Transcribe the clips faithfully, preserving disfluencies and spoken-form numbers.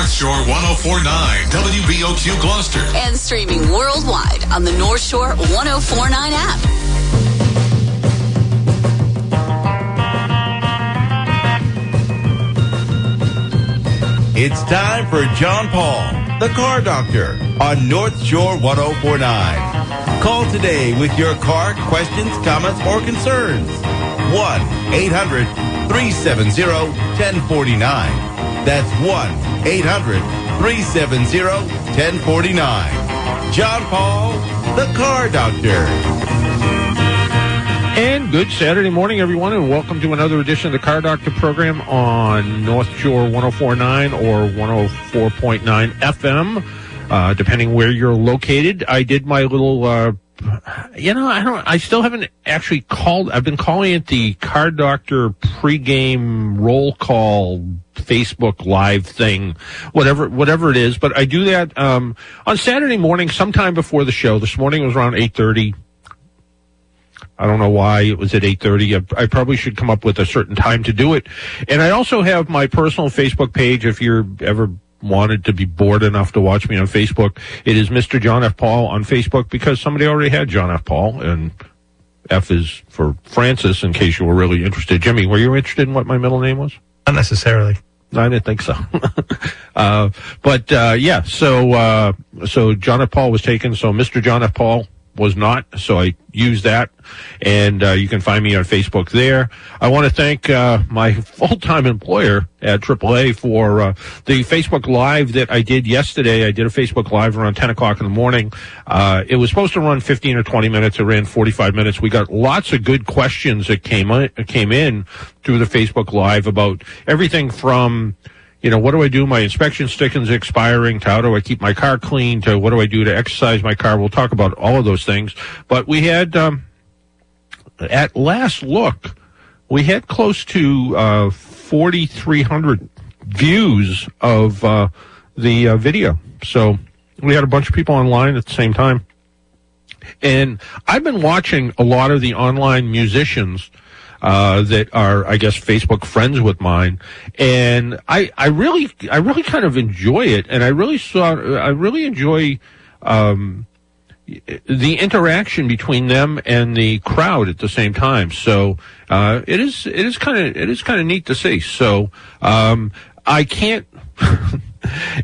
North Shore one oh four point nine W B O Q Gloucester. And streaming worldwide on the North Shore one oh four point nine app. It's time for John Paul, the car doctor, on North Shore one oh four point nine. Call today with your car questions, comments, or concerns. one eight hundred three seven zero one zero four nine. That's one eight hundred three seven zero one zero four nine. John Paul, the car doctor. And good Saturday morning, everyone, and welcome to another edition of the Car Doctor program on North Shore one oh four point nine or one oh four point nine F M, uh, depending where you're located. I did my little, uh, you know, I don't, I still haven't actually called, I've been calling it the Car Doctor pregame roll call Facebook Live thing, whatever whatever it is, but I do that um, on Saturday morning sometime before the show. This morning it was around eight thirty. I don't know why it was at eight thirty. I probably should come up with a certain time to do it. And I also have my personal Facebook page. If you're ever wanted to be bored enough to watch me on Facebook, it is Mister John F. Paul on Facebook, because somebody already had John F. Paul, and F is for Francis, in case you were really interested. Jimmy, were you interested in what my middle name was? Not necessarily. I didn't think so. uh, but, uh, yeah, so, uh, so John F. Paul was taken. So Mister John F. Paul was not, so I use that, and uh, you can find me on Facebook there. I want to thank uh, my full-time employer at triple A for uh, the Facebook Live that I did yesterday. I did a Facebook Live around ten o'clock in the morning. Uh, it was supposed to run fifteen or twenty minutes. It ran forty-five minutes. We got lots of good questions that came, on, came in through the Facebook Live about everything from, you know, what do I do? My inspection stickin's expiring, to how do I keep my car clean, to what do I do to exercise my car? We'll talk about all of those things. But we had, um, at last look, we had close to uh, forty-three hundred views of uh, the uh, video. So we had a bunch of people online at the same time. And I've been watching a lot of the online musicians Uh, that are, I guess, Facebook friends with mine. And I, I really, I really kind of enjoy it. And I really saw, I really enjoy, um, the interaction between them and the crowd at the same time. So, uh, it is, it is kind of, it is kind of neat to see. So, um, I can't,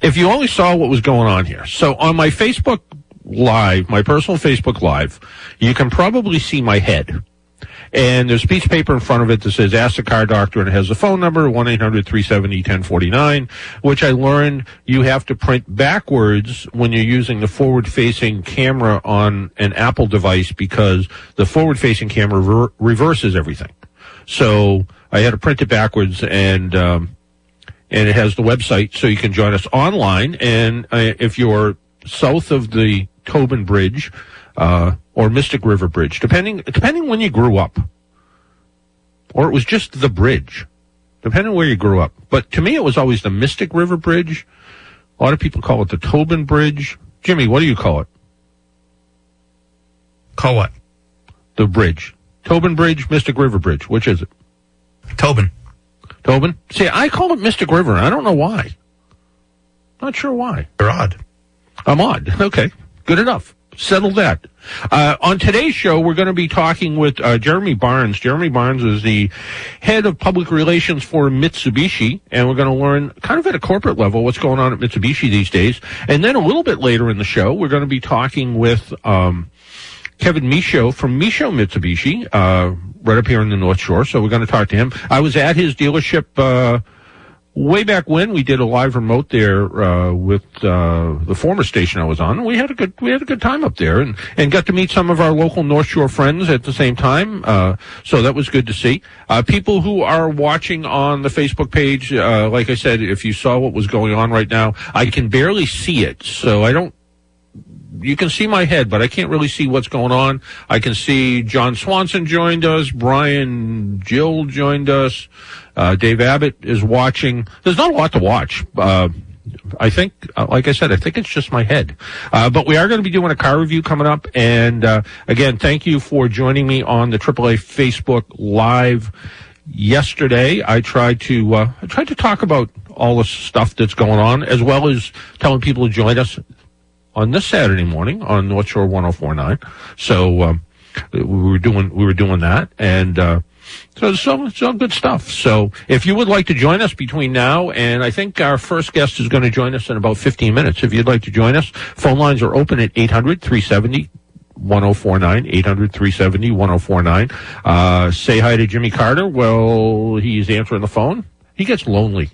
if you only saw what was going on here. So on my Facebook Live, my personal Facebook Live, you can probably see my head. And there's a piece of paper in front of it that says, Ask the Car Doctor, and it has the phone number, one eight hundred three seven zero one zero four nine, which I learned you have to print backwards when you're using the forward-facing camera on an Apple device, because the forward-facing camera re- reverses everything. So I had to print it backwards, and um, and it has the website, so you can join us online. And uh, if you're south of the Tobin Bridge, uh or Mystic River Bridge, depending depending when you grew up, or it was just the bridge, depending where you grew up. But to me, it was always the Mystic River Bridge. A lot of people call it the Tobin Bridge. Jimmy, what do you call it? Call what? The bridge. Tobin Bridge, Mystic River Bridge. Which is it? Tobin. Tobin? See, I call it Mystic River. I don't know why. Not sure why. You're odd. I'm odd. Okay. Good enough. Settle that. Uh, on today's show, we're going to be talking with uh, Jeremy Barnes. Jeremy Barnes is the head of public relations for Mitsubishi, and we're going to learn kind of at a corporate level what's going on at Mitsubishi these days. And then a little bit later in the show, we're going to be talking with um, Kevin Michaud from Michaud Mitsubishi, uh, right up here in the North Shore. So we're going to talk to him. I was at his dealership uh way back when. We did a live remote there uh, with uh, the former station I was on. We had a good we had a good time up there, and, and got to meet some of our local North Shore friends at the same time. Uh, so that was good to see. Uh, people who are watching on the Facebook page, uh, like I said, if you saw what was going on right now, I can barely see it. So I don't. You can see my head, but I can't really see what's going on. I can see John Swanson joined us. Brian Gill joined us. Uh, Dave Abbott is watching. There's not a lot to watch. Uh, I think, like I said, I think it's just my head. Uh, but we are going to be doing a car review coming up. And, uh, again, thank you for joining me on the triple A Facebook Live yesterday. I tried to, uh, I tried to talk about all the stuff that's going on, as well as telling people to join us on this Saturday morning on North Shore one oh four point nine. So um, we were doing we were doing that, and uh, so it's all, it's all good stuff. So if you would like to join us between now and I think our first guest is going to join us in about fifteen minutes. If you'd like to join us, phone lines are open at eight hundred three seventy. one oh four nine, eight hundred three seventy, one oh four nine. Uh, say hi to Jimmy Carter. Well, he's answering the phone. He gets lonely.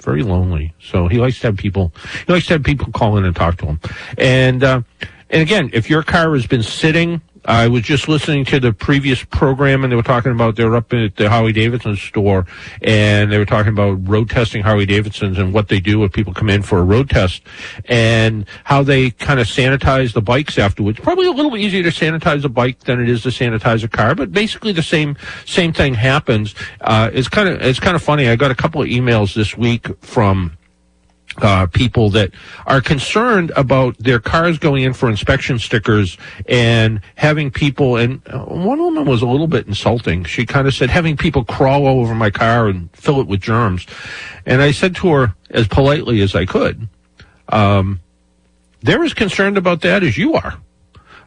Very lonely. So he likes to have people, he likes to have people call in and talk to him. And, uh, and again, if your car has been sitting, I was just listening to the previous program and they were talking about, they were up at the Harley Davidson store and they were talking about road testing Harley Davidsons and what they do if people come in for a road test and how they kind of sanitize the bikes afterwards. Probably a little easier to sanitize a bike than it is to sanitize a car, but basically the same, same thing happens. Uh, it's kind of, it's kind of funny. I got a couple of emails this week from Uh, people that are concerned about their cars going in for inspection stickers and having people, and one woman was a little bit insulting. She kind of said, having people crawl all over my car and fill it with germs. And I said to her as politely as I could, um, they're as concerned about that as you are.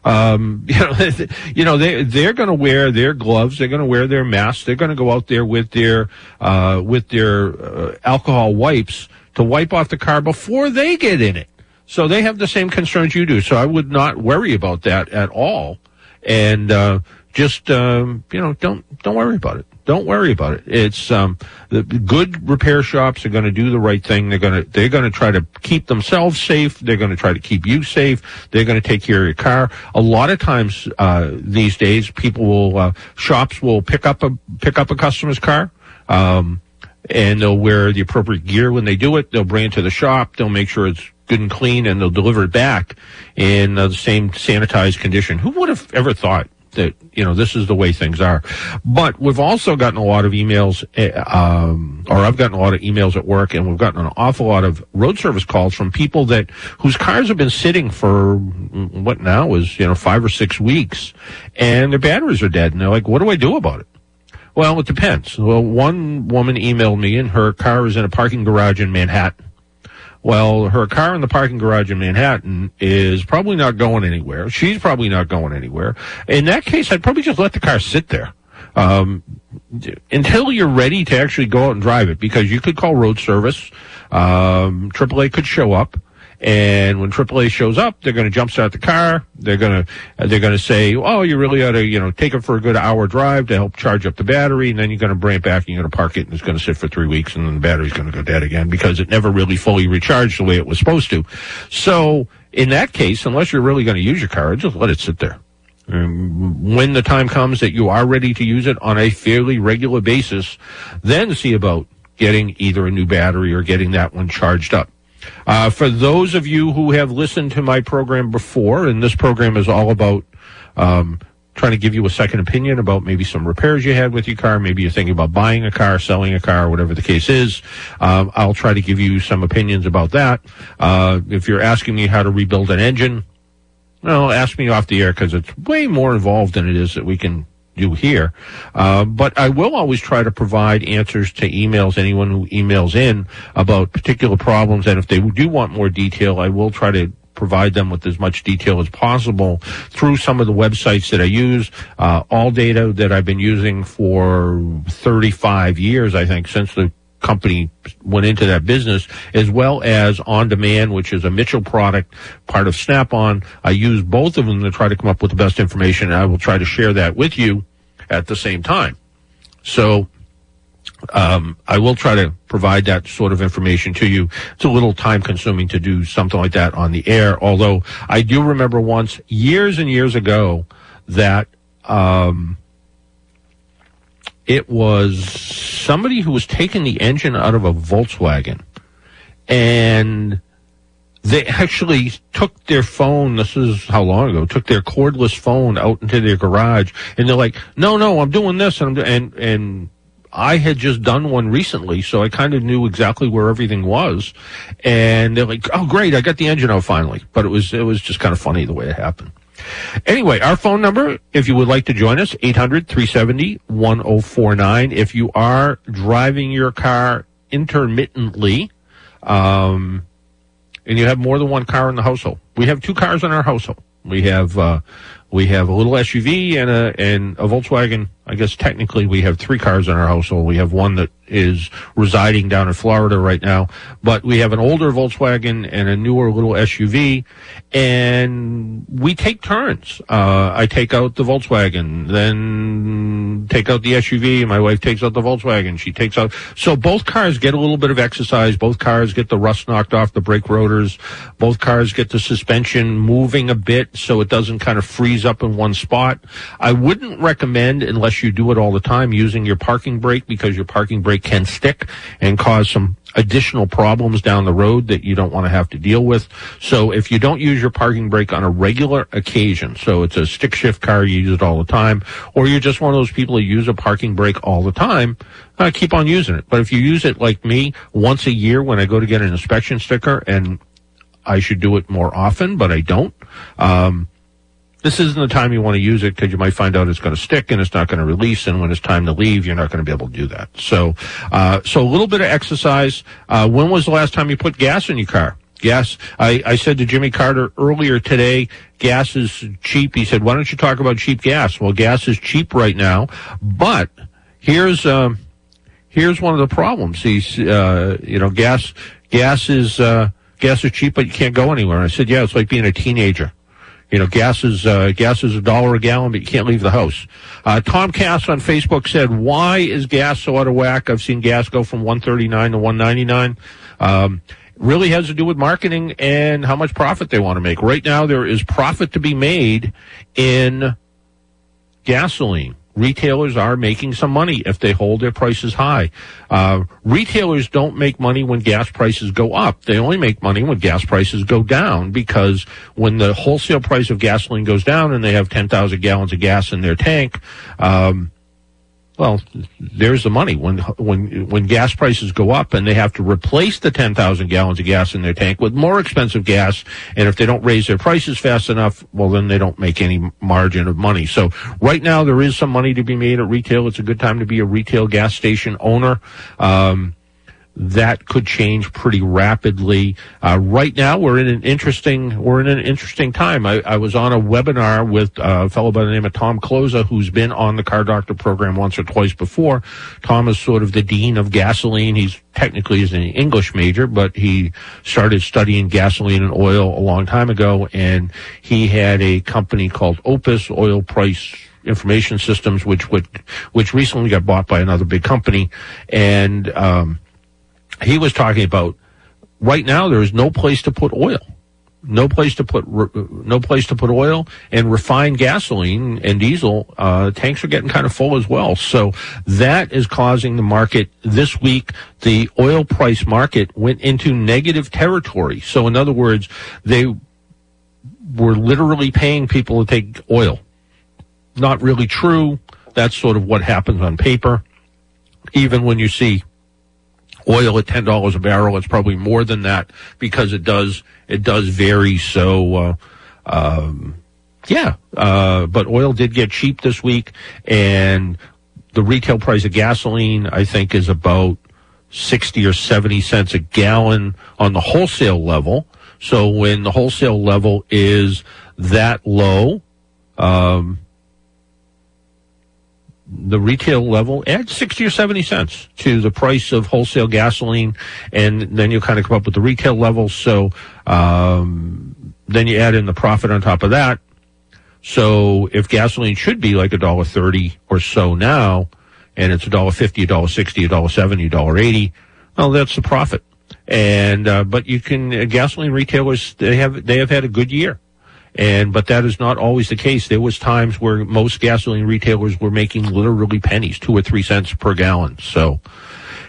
Um, you know, you know, they, they're going to wear their gloves. They're going to wear their masks. They're going to go out there with their, uh, with their uh, alcohol wipes to wipe off the car before they get in it. So they have the same concerns you do. So I would not worry about that at all. And, uh, just, um, you know, don't, don't worry about it. Don't worry about it. It's, um, the good repair shops are going to do the right thing. They're going to, they're going to try to keep themselves safe. They're going to try to keep you safe. They're going to take care of your car. A lot of times, uh, these days, people will, uh, shops will pick up a, pick up a customer's car. Um, and they'll wear the appropriate gear when they do it. They'll bring it to the shop. They'll make sure it's good and clean, and they'll deliver it back in uh, the same sanitized condition. Who would have ever thought that, you know, this is the way things are? But we've also gotten a lot of emails, um, or I've gotten a lot of emails at work, and we've gotten an awful lot of road service calls from people that whose cars have been sitting for what now is, you know, five or six weeks, and their batteries are dead, and they're like, what do I do about it? Well, it depends. Well, one woman emailed me, and her car is in a parking garage in Manhattan. Well, her car in the parking garage in Manhattan is probably not going anywhere. She's probably not going anywhere. In that case, I'd probably just let the car sit there um, until you're ready to actually go out and drive it, because you could call road service. Um, triple A could show up. And when triple A shows up, they're going to jumpstart the car. They're going to, they're going to say, oh, you really ought to, you know, take it for a good hour drive to help charge up the battery. And then you're going to bring it back and you're going to park it and it's going to sit for three weeks and then the battery's going to go dead again because it never really fully recharged the way it was supposed to. So in that case, unless you're really going to use your car, just let it sit there. And when the time comes that you are ready to use it on a fairly regular basis, then see about getting either a new battery or getting that one charged up. Uh, for those of you who have listened to my program before, and this program is all about um, trying to give you a second opinion about maybe some repairs you had with your car, maybe you're thinking about buying a car, selling a car, whatever the case is, um, I'll try to give you some opinions about that. Uh, if you're asking me how to rebuild an engine, well, ask me off the air because it's way more involved than it is that we can do here. Uh, but I will always try to provide answers to emails, anyone who emails in about particular problems. And if they do want more detail, I will try to provide them with as much detail as possible through some of the websites that I use. Uh, all data that I've been using for thirty-five years, I think, since the company went into that business, as well as On Demand, which is a Mitchell product, part of Snap-on. I use both of them to try to come up with the best information, and I will try to share that with you at the same time. So um, I will try to provide that sort of information to you. It's a little time-consuming to do something like that on the air, although I do remember once, years and years ago, that um it was somebody who was taking the engine out of a Volkswagen, and they actually took their phone, this is how long ago, took their cordless phone out into their garage, and they're like, no, no, I'm doing this, and I'm do-, and, and I had just done one recently, so I kind of knew exactly where everything was, and they're like, oh, great, I got the engine out finally, but it was it was just kind of funny the way it happened. Anyway, our phone number, if you would like to join us, eight hundred three seventy, one oh four nine. If you are driving your car intermittently, um, and you have more than one car in the household. We have two cars in our household. We have uh, we have a little S U V and a and a Volkswagen. I guess technically we have three cars in our household. We have one that is residing down in Florida right now, but we have an older Volkswagen and a newer little S U V, and we take turns. Uh, I take out the Volkswagen, then take out the S U V. My wife takes out the Volkswagen. She takes out. So both cars get a little bit of exercise. Both cars get the rust knocked off the brake rotors. Both cars get the suspension moving a bit so it doesn't kind of freeze up in one spot. I wouldn't recommend, unless you do it all the time, using your parking brake, because your parking brake can stick and cause some additional problems down the road that you don't want to have to deal with. So if you don't use your parking brake on a regular occasion, so it's a stick shift car, you use it all the time, or you're just one of those people who use a parking brake all the time, uh, keep on using it. But if you use it like me once a year when I go to get an inspection sticker, and I should do it more often, but I don't, um, this isn't the time you want to use it, because you might find out it's going to stick and it's not going to release. And when it's time to leave, you're not going to be able to do that. So, uh, so a little bit of exercise. Uh, when was the last time you put gas in your car? Gas. I, I said to Jimmy Carter earlier today, gas is cheap. He said, why don't you talk about cheap gas? Well, gas is cheap right now, but here's, um, here's one of the problems. He's, uh, you know, gas, gas is, uh, gas is cheap, but you can't go anywhere. And I said, yeah, it's like being a teenager. You know, gas is, uh, gas is a dollar a gallon, but you can't leave the house. Uh, Tom Cass on Facebook said, why is gas so out of whack? I've seen gas go from one thirty-nine to one ninety-nine. Um, really has to do with marketing and how much profit they want to make. Right now, there is profit to be made in gasoline. Retailers are making some money if they hold their prices high. Uh, retailers don't make money when gas prices go up. They only make money when gas prices go down, because when the wholesale price of gasoline goes down and they have ten thousand gallons of gas in their tank, um, well, there's the money. When, when, when gas prices go up and they have to replace the ten thousand gallons of gas in their tank with more expensive gas, and if they don't raise their prices fast enough, well, then they don't make any margin of money. So right now there is some money to be made at retail. It's a good time to be a retail gas station owner. Um, that could change pretty rapidly. Uh, right now we're in an interesting, we're in an interesting time. I, I was on a webinar with a fellow by the name of Tom Kloza, who's been on the Car Doctor program once or twice before. Tom is sort of the dean of gasoline. He's technically is an English major, but he started studying gasoline and oil a long time ago. And he had a company called Opus Oil Price Information Systems, which would, which recently got bought by another big company. And, um, he was talking about right now there is no place to put oil, no place to put no place to put oil, and refined gasoline and diesel uh tanks are getting kind of full as well. So that is causing the market this week. The oil price market went into negative territory. So in other words, they were literally paying people to take oil. Not really true. That's sort of what happens on paper. Even when you see oil at ten dollars a barrel, it's probably more than that, because it does, it does vary. So, uh, um, yeah, uh, but oil did get cheap this week, and the retail price of gasoline, I think, is about sixty or seventy cents a gallon on the wholesale level. So when the wholesale level is that low, um, the retail level, add sixty or seventy cents to the price of wholesale gasoline, and then you kind of come up with the retail level. So um, then you add in the profit on top of that. So if gasoline should be like a dollar thirty or so now, and it's a dollar fifty, a dollar sixty, a dollar seventy, a dollar eighty, well, that's the profit. And uh, but you can uh, gasoline retailers, they have they have had a good year. And, but that is not always the case. There was times where most gasoline retailers were making literally pennies, two or three cents per gallon. So,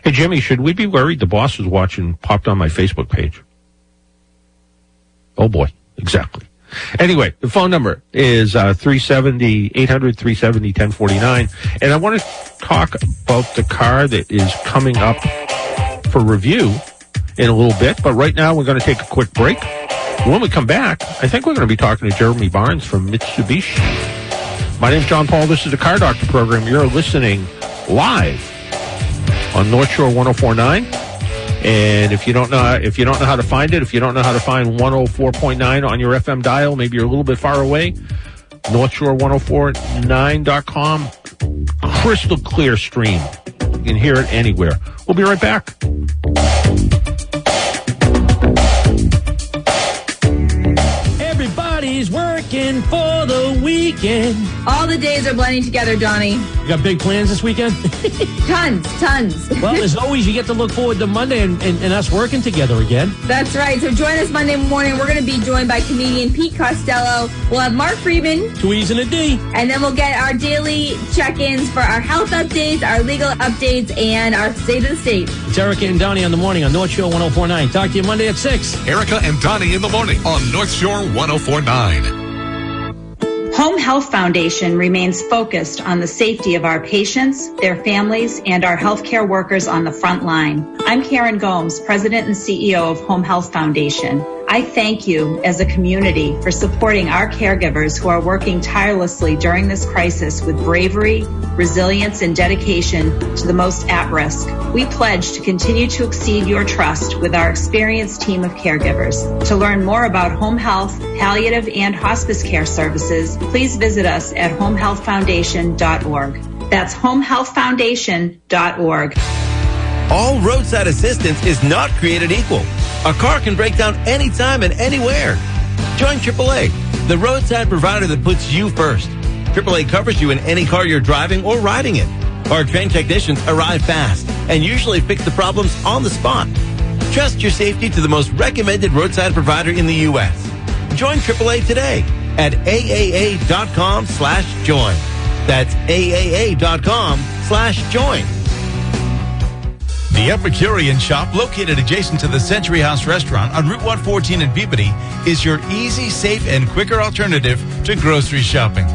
hey, Jimmy, should we be worried? The boss is watching, popped on my Facebook page. Oh boy. Exactly. Anyway, the phone number is, uh, three seventy, eight hundred, three seventy, ten forty-nine. And I want to talk about the car that is coming up for review in a little bit. But right now we're going to take a quick break. When we come back, I think we're going to be talking to Jeremy Barnes from Mitsubishi. My name's John Paul. This is the Car Doctor program. You're listening live on North Shore one oh four point nine And if you don't know how, if you don't know how to find it, if you don't know how to find one oh four point nine on your F M dial, maybe you're a little bit far away, north shore one oh four point nine dot com. Crystal clear stream. You can hear it anywhere. We'll be right back. Everybody's working for the weekend. All the days are blending together, Donnie. You got big plans this weekend? Tons, tons. Well, as always, you get to look forward to Monday and, and, and us working together again. That's right. So join us Monday morning. We're going to be joined by comedian Pete Costello. We'll have Mark Friedman. Two E's and a D. And then we'll get our daily check-ins for our health updates, our legal updates, and our state of the state. It's Erica and Donnie on the morning on North Shore one oh four point nine. Talk to you Monday at six. Erica and Donnie in the morning on North Shore one oh four point nine. Home Health Foundation remains focused on the safety of our patients, their families, and our healthcare workers on the front line. I'm Karen Gomes, President and C E O of Home Health Foundation. I thank you as a community for supporting our caregivers who are working tirelessly during this crisis with bravery, resilience, and dedication to the most at risk. We pledge to continue to exceed your trust with our experienced team of caregivers. To learn more about home health, palliative, and hospice care services, please visit us at home health foundation dot org. That's home health foundation dot org. All roadside assistance is not created equal. A car can break down anytime and anywhere. Join triple A, the roadside provider that puts you first. triple A covers you in any car you're driving or riding in. Our trained technicians arrive fast and usually fix the problems on the spot. Trust your safety to the most recommended roadside provider in the U S. Join triple A today at A A A dot com slash join. That's A A A dot com slash join. The Epicurean Shop, located adjacent to the Century House Restaurant on Route one fourteen in Peabody, is your easy, safe, and quicker alternative to grocery shopping.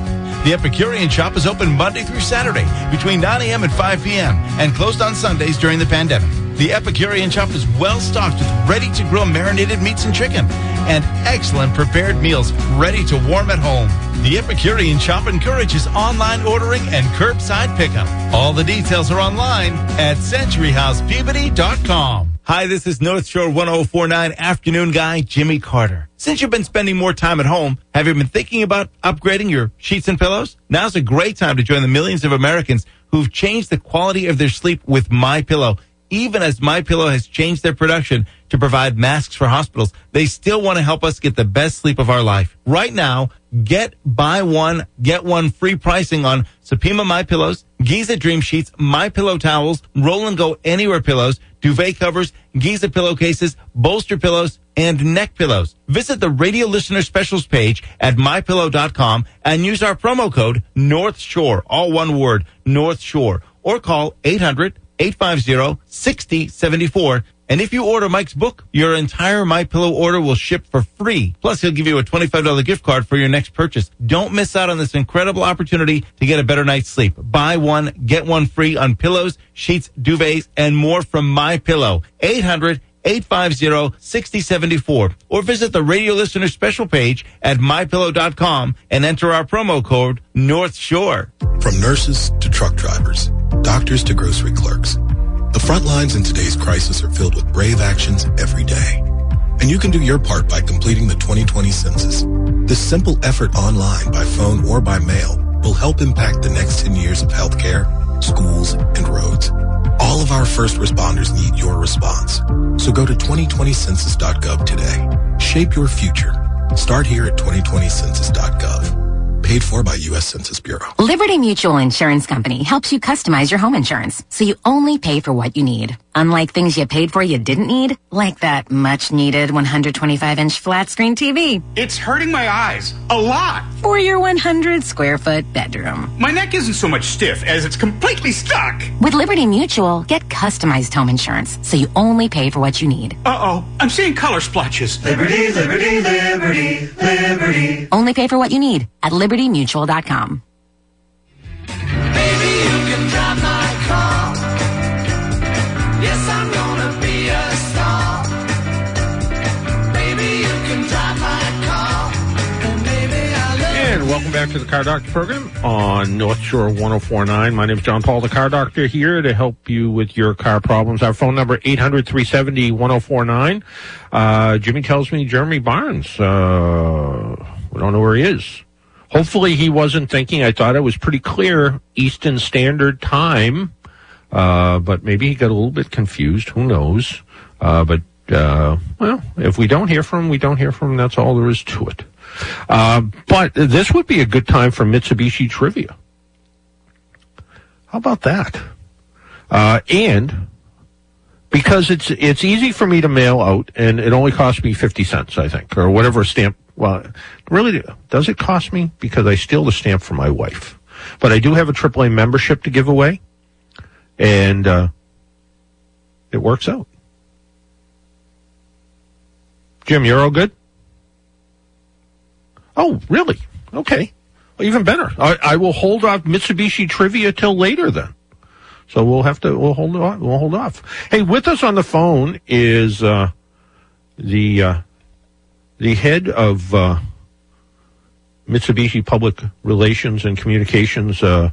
The Epicurean Shop is open Monday through Saturday between nine a.m. and five p.m. and closed on Sundays during the pandemic. The Epicurean Shop is well stocked with ready-to-grill marinated meats and chicken and excellent prepared meals ready to warm at home. The Epicurean Shop encourages online ordering and curbside pickup. All the details are online at century house peabody dot com. Hi, this is North Shore one oh four point nine afternoon guy Jimmy Carter. Since you've been spending more time at home, have you been thinking about upgrading your sheets and pillows? Now's a great time to join the millions of Americans who've changed the quality of their sleep with MyPillow. Even as MyPillow has changed their production to provide masks for hospitals, they still want to help us get the best sleep of our life. Right now, get buy one, get one free pricing on Supima MyPillows, Giza Dream Sheets, MyPillow Towels, Roll and Go Anywhere Pillows, Duvet Covers, Giza Pillowcases, Bolster Pillows, and Neck Pillows. Visit the Radio Listener Specials page at my pillow dot com and use our promo code North Shore, all one word, North Shore, or call eight hundred, eight five zero, six zero seven four. And if you order Mike's book, your entire MyPillow order will ship for free. Plus, he'll give you a twenty-five dollars gift card for your next purchase. Don't miss out on this incredible opportunity to get a better night's sleep. Buy one, get one free on pillows, sheets, duvets, and more from MyPillow. eight hundred, eight five zero, six zero seven four. Or visit the Radio Listener Special page at my pillow dot com and enter our promo code North Shore. From nurses to truck drivers, doctors to grocery clerks, the front lines in today's crisis are filled with brave actions every day. And you can do your part by completing the twenty twenty census. This simple effort online, by phone, or by mail will help impact the next ten years of healthcare, schools, and roads. All of our first responders need your response. So go to twenty twenty census dot gov today. Shape your future. Start here at twenty twenty census dot gov. Paid for by U S. Census Bureau. Liberty Mutual Insurance Company helps you customize your home insurance so you only pay for what you need. Unlike things you paid for you didn't need, like that much-needed one hundred twenty-five inch flat-screen T V. It's hurting my eyes. A lot. Or your one hundred square foot bedroom. My neck isn't so much stiff as it's completely stuck. With Liberty Mutual, get customized home insurance so you only pay for what you need. Uh-oh. I'm seeing color splotches. Liberty, Liberty, Liberty, Liberty. Only pay for what you need at Liberty liberty mutual dot com. Baby, you can drive my car. Yes, I'm gonna be a star. Baby, you can drive my car. And maybe I love. And welcome back back to the Car Doctor program on North Shore one oh four point nine. My name is John Paul, the Car Doctor, here to help you with your car problems. Our phone number, eight hundred, three seventy, ten forty-nine. Uh, Jimmy tells me Jeremy Barnes. Uh, we don't know where he is. Hopefully he wasn't thinking. I thought it was pretty clear Eastern Standard Time. Uh, but maybe he got a little bit confused. Who knows? Uh, but, uh, well, if we don't hear from him, we don't hear from him. That's all there is to it. Uh, but this would be a good time for Mitsubishi trivia. How about that? Uh, and because it's, it's easy for me to mail out, and it only costs me fifty cents, I think, or whatever stamp. Well, really, does it cost me? Because I steal the stamp from my wife. But I do have a triple A membership to give away, and uh, it works out. Jim, you're all good? Oh, really? Okay. Well, even better. I, I will hold off Mitsubishi trivia till later then. So we'll have to, we'll hold off, we'll hold off. Hey, with us on the phone is, uh, the, uh, the head of, uh, Mitsubishi Public Relations and Communications, uh,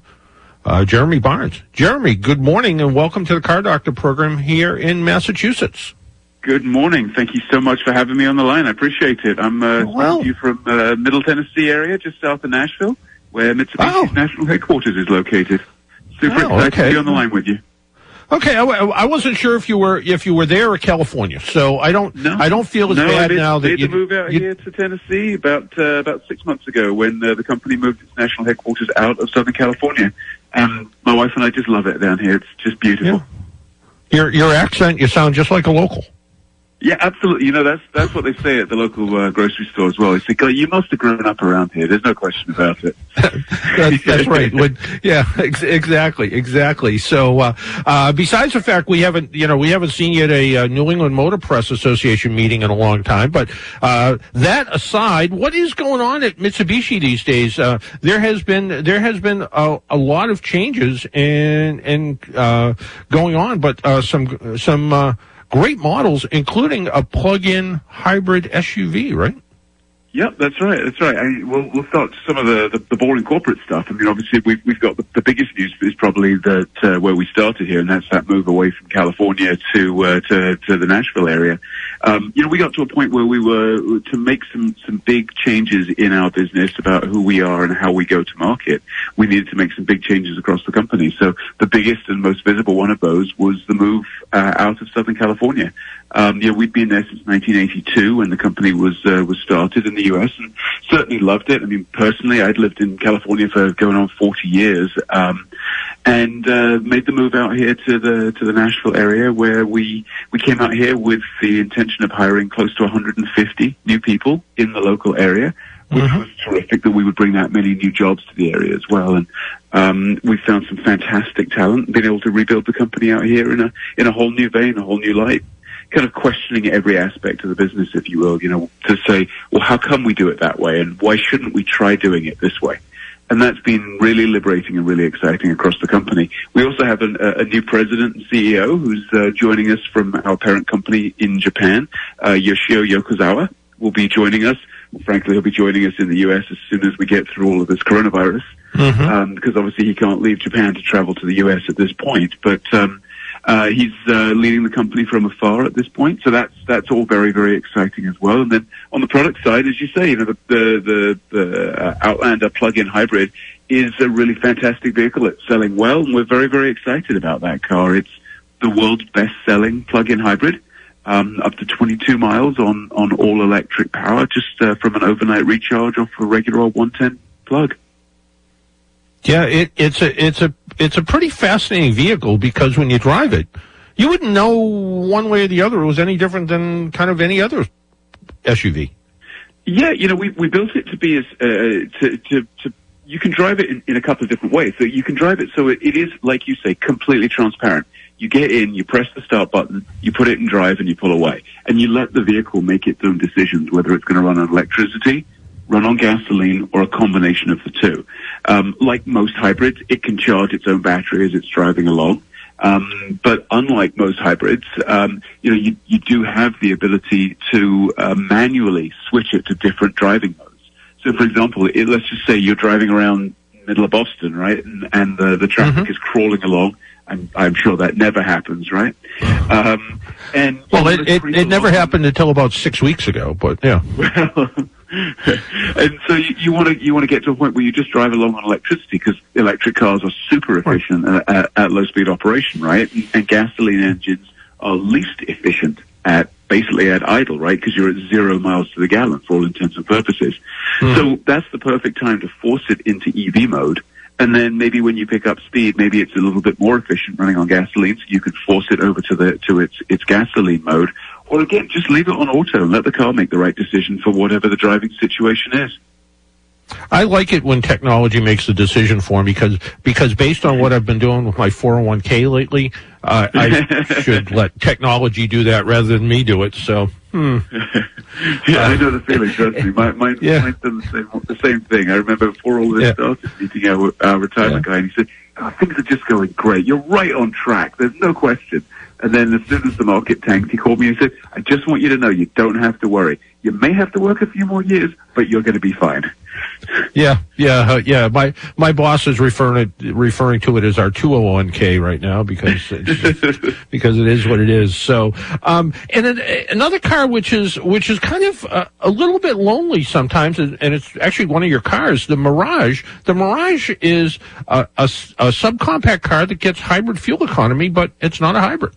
uh, Jeremy Barnes. Jeremy, good morning and welcome to the Car Doctor program here in Massachusetts. Good morning. Thank you so much for having me on the line. I appreciate it. I'm uh, well, you from the uh, Middle Tennessee area, just south of Nashville, where Mitsubishi's oh. national headquarters is located. Super oh, excited okay. to be on the line with you. Okay, I, I wasn't sure if you were if you were there or California, so I don't no. I don't feel as no, bad I did, now that you made the move out you, here to Tennessee about uh, about six months ago when uh, the company moved its national headquarters out of Southern California, and my wife and I just love it down here. It's just beautiful. Yeah. Your your accent, you sound just like a local. Yeah, absolutely. You know, that's that's what they say at the local uh, grocery store as well. They say, God, you must have grown up around here. There's no question about it. that's, that's right. When, yeah, ex- exactly, exactly. So, uh, uh, besides the fact we haven't, you know, we haven't seen you at a uh, New England Motor Press Association meeting in a long time. But uh, that aside, what is going on at Mitsubishi these days? Uh, there has been there has been a, a lot of changes and and uh, going on, but uh, some some. Uh, Great models, including a plug-in hybrid S U V, right? Yep, that's right. That's right. I mean, we'll, we'll start some of the, the, the boring corporate stuff. I mean, obviously, we've, we've got the, the biggest news is probably that uh, where we started here, and that's that move away from California to uh, to, to the Nashville area. Um, you know, we got to a point where we were to make some some big changes in our business about who we are and how we go to market. We needed to make some big changes across the company. So the biggest and most visible one of those was the move uh, out of Southern California. Um, you know, we'd been there since nineteen eighty-two when the company was uh, was started in the U S and certainly loved it. I mean, personally, I'd lived in California for going on forty years, um, and uh, made the move out here to the to the Nashville area, where we we came out here with the intention of hiring close to one hundred fifty new people in the local area, which mm-hmm. was terrific that we would bring that many new jobs to the area as well. And um, we found some fantastic talent, and been able to rebuild the company out here in a in a whole new vein, a whole new light. Kind of questioning every aspect of the business, if you will, you know, to say, well, how come we do it that way, and why shouldn't we try doing it this way? And that's been really liberating and really exciting across the company. We also have an, a, a new president and C E O who's uh, joining us from our parent company in Japan. Uh, Yoshio Yokozawa will be joining us. Frankly, he'll be joining us in the U S as soon as we get through all of this coronavirus, mm-hmm. um, because obviously he can't leave Japan to travel to the U S at this point. But um Uh, he's, uh, leading the company from afar at this point. So that's, that's all very, very exciting as well. And then on the product side, as you say, you know, the, the, the, the uh, Outlander plug-in hybrid is a really fantastic vehicle. It's selling well, and we're very, very excited about that car. It's the world's best-selling plug-in hybrid, um, up to twenty-two miles on, on all-electric power, just, uh, from an overnight recharge off a regular old one ten plug. Yeah, it, it's a, it's a, it's a pretty fascinating vehicle, because when you drive it, you wouldn't know one way or the other it was any different than kind of any other S U V. Yeah, you know, we, we built it to be as, uh, to, to, to, you can drive it in, in a couple of different ways. So you can drive it so it, it is, like you say, completely transparent. You get in, you press the start button, you put it in drive, and you pull away. And you let the vehicle make its own decisions, whether it's going to run on electricity, run on gasoline, or a combination of the two. Um, like most hybrids, it can charge its own battery as it's driving along. Um, but unlike most hybrids, um, you know, you, you do have the ability to uh, manually switch it to different driving modes. So, for example, it, let's just say you're driving around middle of Boston, right, and, and the, the traffic mm-hmm. is crawling along. I'm, I'm sure that never happens, right? Um, and well, it, it, it never happened until about six weeks ago, but yeah. Well, and so you, you want to you want to get to a point where you just drive along on electricity, because electric cars are super efficient right. at, at low speed operation, right? And, and gasoline engines are least efficient at basically at idle, right? Because you're at zero miles to the gallon for all intents and purposes. Mm. So that's the perfect time to force it into E V mode. And then maybe when you pick up speed, maybe it's a little bit more efficient running on gasoline, so you could force it over to the to its its gasoline mode. Or again, just leave it on auto and let the car make the right decision for whatever the driving situation is. I like it when technology makes the decision for me, because because based on what I've been doing with my four oh one k lately, uh, I should let technology do that rather than me do it. So, hmm. yeah, uh, I know the feeling. Trust me, my my yeah. mine's done the same the same thing. I remember before all this yeah. started, meeting our, our retirement yeah. guy, and he said, oh, "Things are just going great. You're right on track. There's no question." And then as soon as the market tanked, he called me and said, I just want you to know you don't have to worry. You may have to work a few more years, but you're going to be fine. Yeah, yeah, uh, yeah. My my boss is referring to, referring to it as our two oh one k right now, because it's, because it is what it is. So, um, and then another car which is which is kind of uh, a little bit lonely sometimes, and it's actually one of your cars, the Mirage. The Mirage is a, a, a subcompact car that gets hybrid fuel economy, but it's not a hybrid.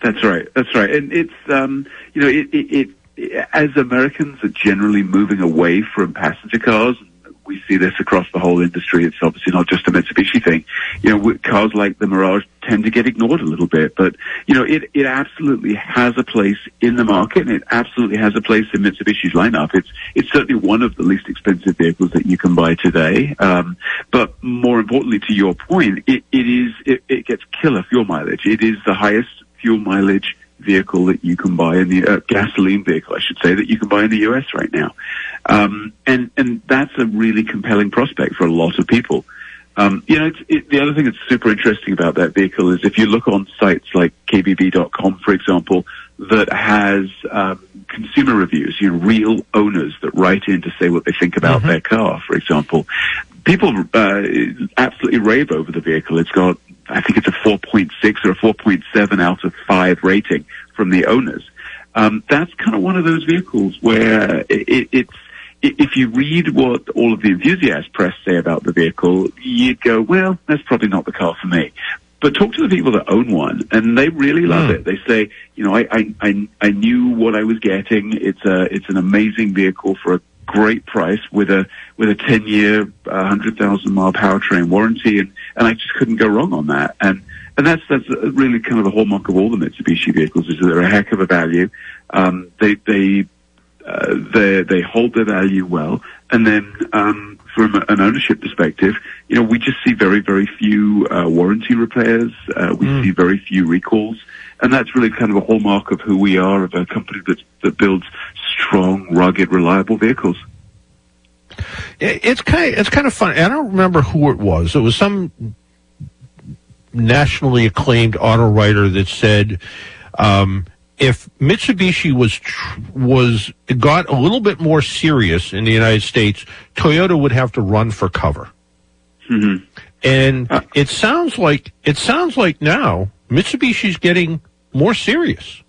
That's right. That's right. And it's, um, you know, it, it, it, as Americans are generally moving away from passenger cars, we see this across the whole industry. It's obviously not just a Mitsubishi thing. You know, cars like the Mirage tend to get ignored a little bit, but, you know, it, it absolutely has a place in the market, and it absolutely has a place in Mitsubishi's lineup. It's, it's certainly one of the least expensive vehicles that you can buy today. Um, but more importantly, to your point, it, it is, it, it gets killer fuel mileage. It is the highest fuel mileage vehicle that you can buy in the uh, gasoline vehicle, I should say, that you can buy in the U S right now, um, and and that's a really compelling prospect for a lot of people. Um, you know, it's, it, the other thing that's super interesting about that vehicle is if you look on sites like K B B dot com, for example, that has um, consumer reviews, you know, real owners that write in to say what they think about mm-hmm. their car, for example. People uh, absolutely rave over the vehicle. It's got, I think it's a four point six or a four point seven out of five rating from the owners. Um, that's kind of one of those vehicles where it, it's, if you read what all of the enthusiast press say about the vehicle, you'd go, well, that's probably not the car for me. But talk to the people that own one, and they really love mm. it. They say, you know, I, I, I, I knew what I was getting. It's a, it's an amazing vehicle for a great price with a with a ten year one hundred thousand mile powertrain warranty, and and I just couldn't go wrong on that, and and that's that's really kind of the hallmark of all the Mitsubishi vehicles, is they're a heck of a value. um they they uh, they they hold their value well, and then um from an ownership perspective, you know, we just see very very few uh, warranty repairs, uh, we mm. see very few recalls. And that's really kind of a hallmark of who we are, of a company that that builds strong, rugged, reliable vehicles. It, it's kind of, it's kind of funny. I don't remember who it was. It was some nationally acclaimed auto writer that said, um, if Mitsubishi was tr- was got a little bit more serious in the United States, Toyota would have to run for cover. Mm-hmm. And uh, it sounds like it sounds like now Mitsubishi's getting more serious.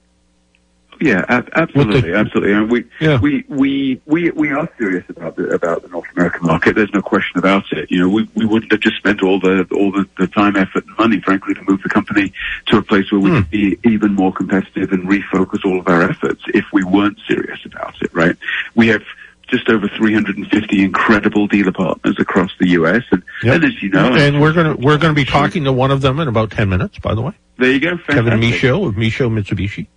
Yeah, ab- absolutely, the, absolutely. And we, yeah. we, we, we, we are serious about the about the North American market. There's no question about it. You know, we we wouldn't have just spent all the all the, the time, effort, and money, frankly, to move the company to a place where we hmm. could be even more competitive and refocus all of our efforts if we weren't serious about it. Right? We have just over three hundred fifty incredible dealer partners across the U S and, yep. and as you know, and we're gonna we're gonna be talking to one of them in about ten minutes. By the way, there you go, fantastic. Kevin Michaud of Michaud Mitsubishi.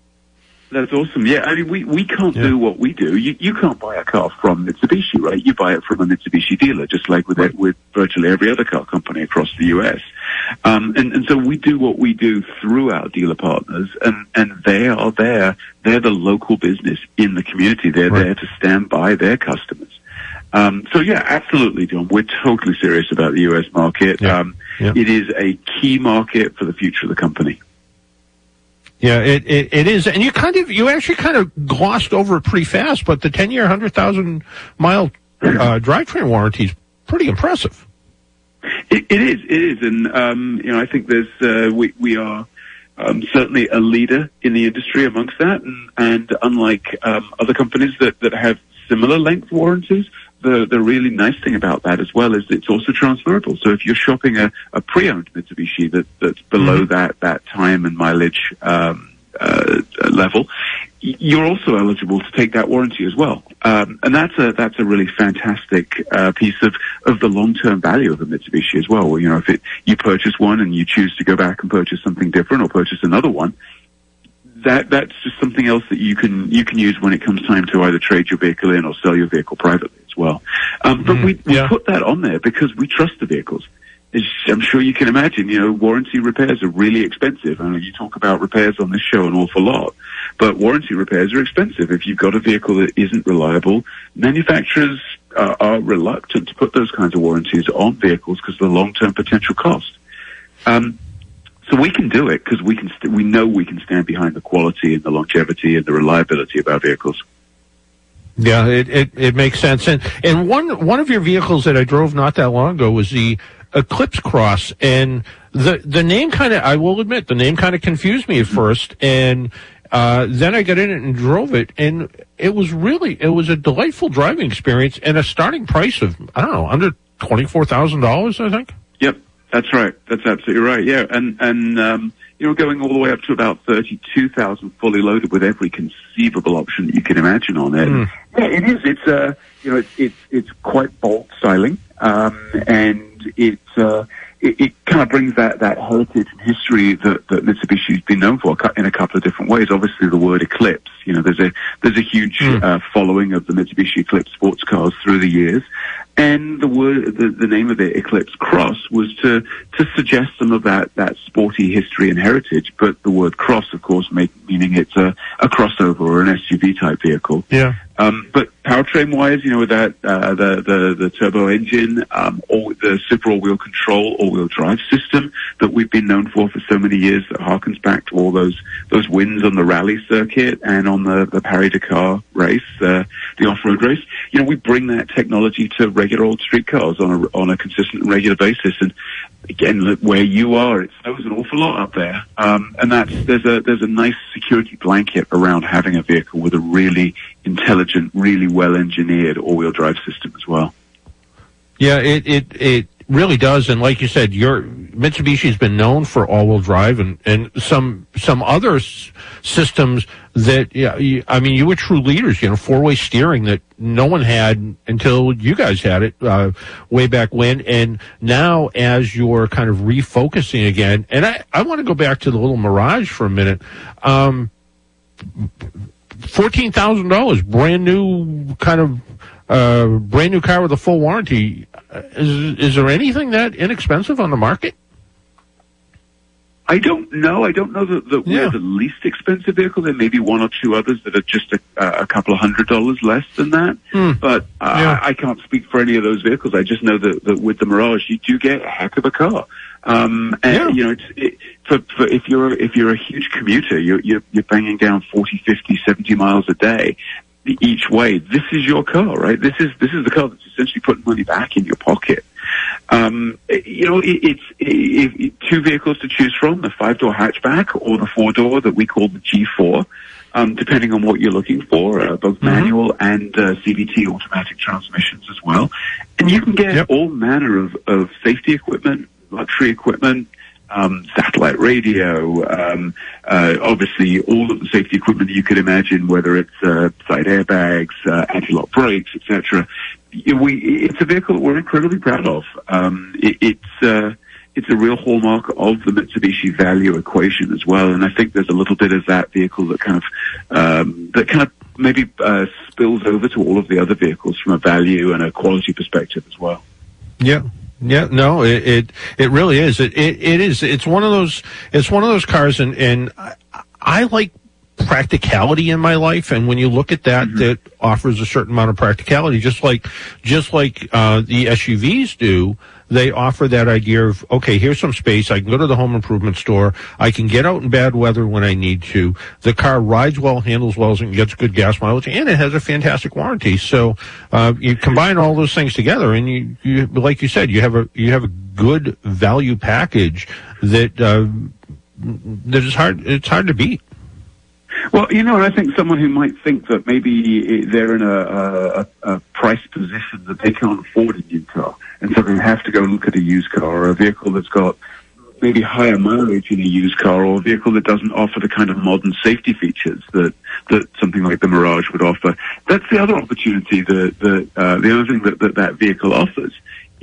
That's awesome. Yeah, I mean, we, we can't yeah. do what we do. You you can't buy a car from Mitsubishi, right? You buy it from a Mitsubishi dealer, just like with right. with virtually every other car company across the U S Um, and, and so we do what we do through our dealer partners, and, and they are there. They're the local business in the community. They're right. there to stand by their customers. Um, so, yeah, absolutely, John. We're totally serious about the U S market. Yeah. Um, yeah. It is a key market for the future of the company. Yeah, it, it it is, and you kind of you actually kind of glossed over it pretty fast. But the ten year, hundred thousand mile uh, drivetrain warranty is pretty impressive. It, it is, it is, and um, you know, I think there's uh, we we are um, certainly a leader in the industry amongst that, and, and unlike um, other companies that that have similar length warranties. The, the really nice thing about that as well is it's also transferable. So if you're shopping a, a pre-owned Mitsubishi that, that's below mm-hmm. that, that time and mileage um, uh, level, you're also eligible to take that warranty as well. Um, and that's a that's a really fantastic uh, piece of, of the long-term value of a Mitsubishi as well. Where, you know, if it, you purchase one and you choose to go back and purchase something different or purchase another one, That that's just something else that you can you can use when it comes time to either trade your vehicle in or sell your vehicle privately as well. Um, but mm, we, we yeah. put that on there because we trust the vehicles. As I'm sure you can imagine, you know, warranty repairs are really expensive. I know you talk about repairs on this show an awful lot, but warranty repairs are expensive. If you've got a vehicle that isn't reliable, manufacturers uh, are reluctant to put those kinds of warranties on vehicles because of the long-term potential cost. Um, So we can do it because we can. St- we know we can stand behind the quality and the longevity and the reliability of our vehicles. Yeah, it, it, it makes sense. And and one one of your vehicles that I drove not that long ago was the Eclipse Cross, and the the name kind of I will admit the name kind of confused me at first, and uh, then I got in it and drove it, and it was really it was a delightful driving experience and a starting price of I don't know under twenty-four thousand dollars, I think. Yep. That's right. That's absolutely right. Yeah, and and um, you know, going all the way up to about thirty-two thousand, fully loaded with every conceivable option that you can imagine on it. Mm. Yeah, it is. It's uh, you know, it's it's, it's quite bold styling, um, and it, uh, it it kind of brings that, that heritage and history that, that Mitsubishi's been known for in a couple of different ways. Obviously, the word Eclipse. You know, there's a there's a huge mm. uh, following of the Mitsubishi Eclipse sports cars through the years. And the word, the, the name of it, Eclipse Cross, was to, to suggest some of that, that sporty history and heritage, but the word cross, of course, make, meaning it's a, a crossover or an S U V type vehicle. Yeah. Um, but powertrain wise, you know, with that, uh, the, the, the turbo engine, um, all the super all wheel control, all wheel drive system that we've been known for for so many years that harkens back to all those, those wins on the rally circuit and on the, the Paris-Dakar race, uh, the off-road race. You know, we bring that technology to regular old street cars on a, on a consistent and regular basis. And again, look, where you are, it snows an awful lot up there. Um, and that's, there's a, there's a nice security blanket around having a vehicle with a really intelligent, really well-engineered all-wheel drive system as well. Yeah, it, it, it really does. And like you said, your Mitsubishi's been known for all-wheel drive and, and some, some other s- systems that, yeah, you, I mean, you were true leaders, you know, four-way steering that no one had until you guys had it, uh, way back when. And now as you're kind of refocusing again, and I, I want to go back to the little Mirage for a minute. Um, fourteen thousand dollars, brand new kind of, uh, brand new car with a full warranty. Is, is there anything that inexpensive on the market? I don't know. I don't know that, that yeah. we're the least expensive vehicle. There may be one or two others that are just a, a couple of hundred dollars less than that. Mm. But uh, yeah. I can't speak for any of those vehicles. I just know that, that with the Mirage, you do get a heck of a car. Um, and yeah. you know, it's, it, for, for if you're if you're a huge commuter, you're you're, you're banging down forty, fifty, seventy miles a day each way. This is your car, right? This is this is the car that's essentially putting money back in your pocket. Um, you know, it, it's it, it, two vehicles to choose from: the five-door hatchback or the four-door that we call the G four. Um, depending on what you're looking for, uh, both mm-hmm. manual and uh, C V T automatic transmissions as well. And you can get yep. all manner of, of safety equipment, luxury equipment, um, satellite radio, um, uh, obviously all of the safety equipment you could imagine, whether it's uh, side airbags, uh, anti-lock brakes, et cetera. We, it's a vehicle that we're incredibly proud of. Um, it, it's uh, it's a real hallmark of the Mitsubishi value equation as well, and I think there's a little bit of that vehicle that kind of um, that kind of maybe uh, spills over to all of the other vehicles from a value and a quality perspective as well. Yeah. Yeah, no, it, it, it really is. It, it, it is. It's one of those, it's one of those cars and, and I, I like practicality in my life. And when you look at that, mm-hmm. that offers a certain amount of practicality, just like, just like, uh, the S U Vs do. They offer that idea of, okay, here's some space. I can go to the home improvement store. I can get out in bad weather when I need to. The car rides well, handles well, and gets good gas mileage, and it has a fantastic warranty. So uh, you combine all those things together, and you, you, like you said, you have a you have a good value package that uh, that is hard. It's hard to beat. Well, you know, I think someone who might think that maybe they're in a, a, a price position that they can't afford a new car, and so they have to go look at a used car or a vehicle that's got maybe higher mileage in a used car, or a vehicle that doesn't offer the kind of modern safety features that, that something like the Mirage would offer. That's the other opportunity, that, that uh, the other thing that, that that vehicle offers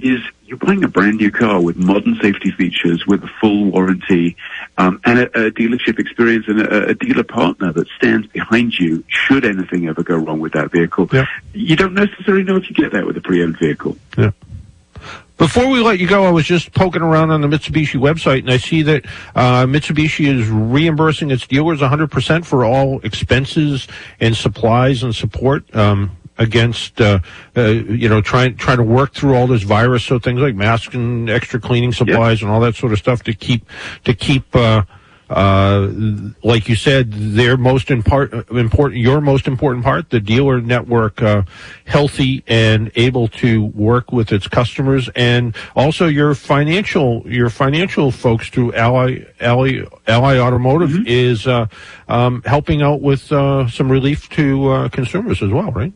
is you're buying a brand new car with modern safety features, with a full warranty, um, and a, a dealership experience, and a, a dealer partner that stands behind you should anything ever go wrong with that vehicle. Yeah. You don't necessarily know if you get that with a pre-owned vehicle. Yeah. Before we let you go, I was just poking around on the Mitsubishi website, and I see that uh, Mitsubishi is reimbursing its dealers one hundred percent for all expenses and supplies and support. Um, against, uh, uh, you know, trying trying to work through all this virus. So things like masks and extra cleaning supplies, yep, and all that sort of stuff to keep, to keep, uh, uh, like you said, their most impar- important, your most important part, the dealer network, uh, healthy and able to work with its customers, and also your financial, your financial folks through Ally, Ally, Ally Automotive, mm-hmm, is, uh, um, helping out with, uh, some relief to, uh, consumers as well, right?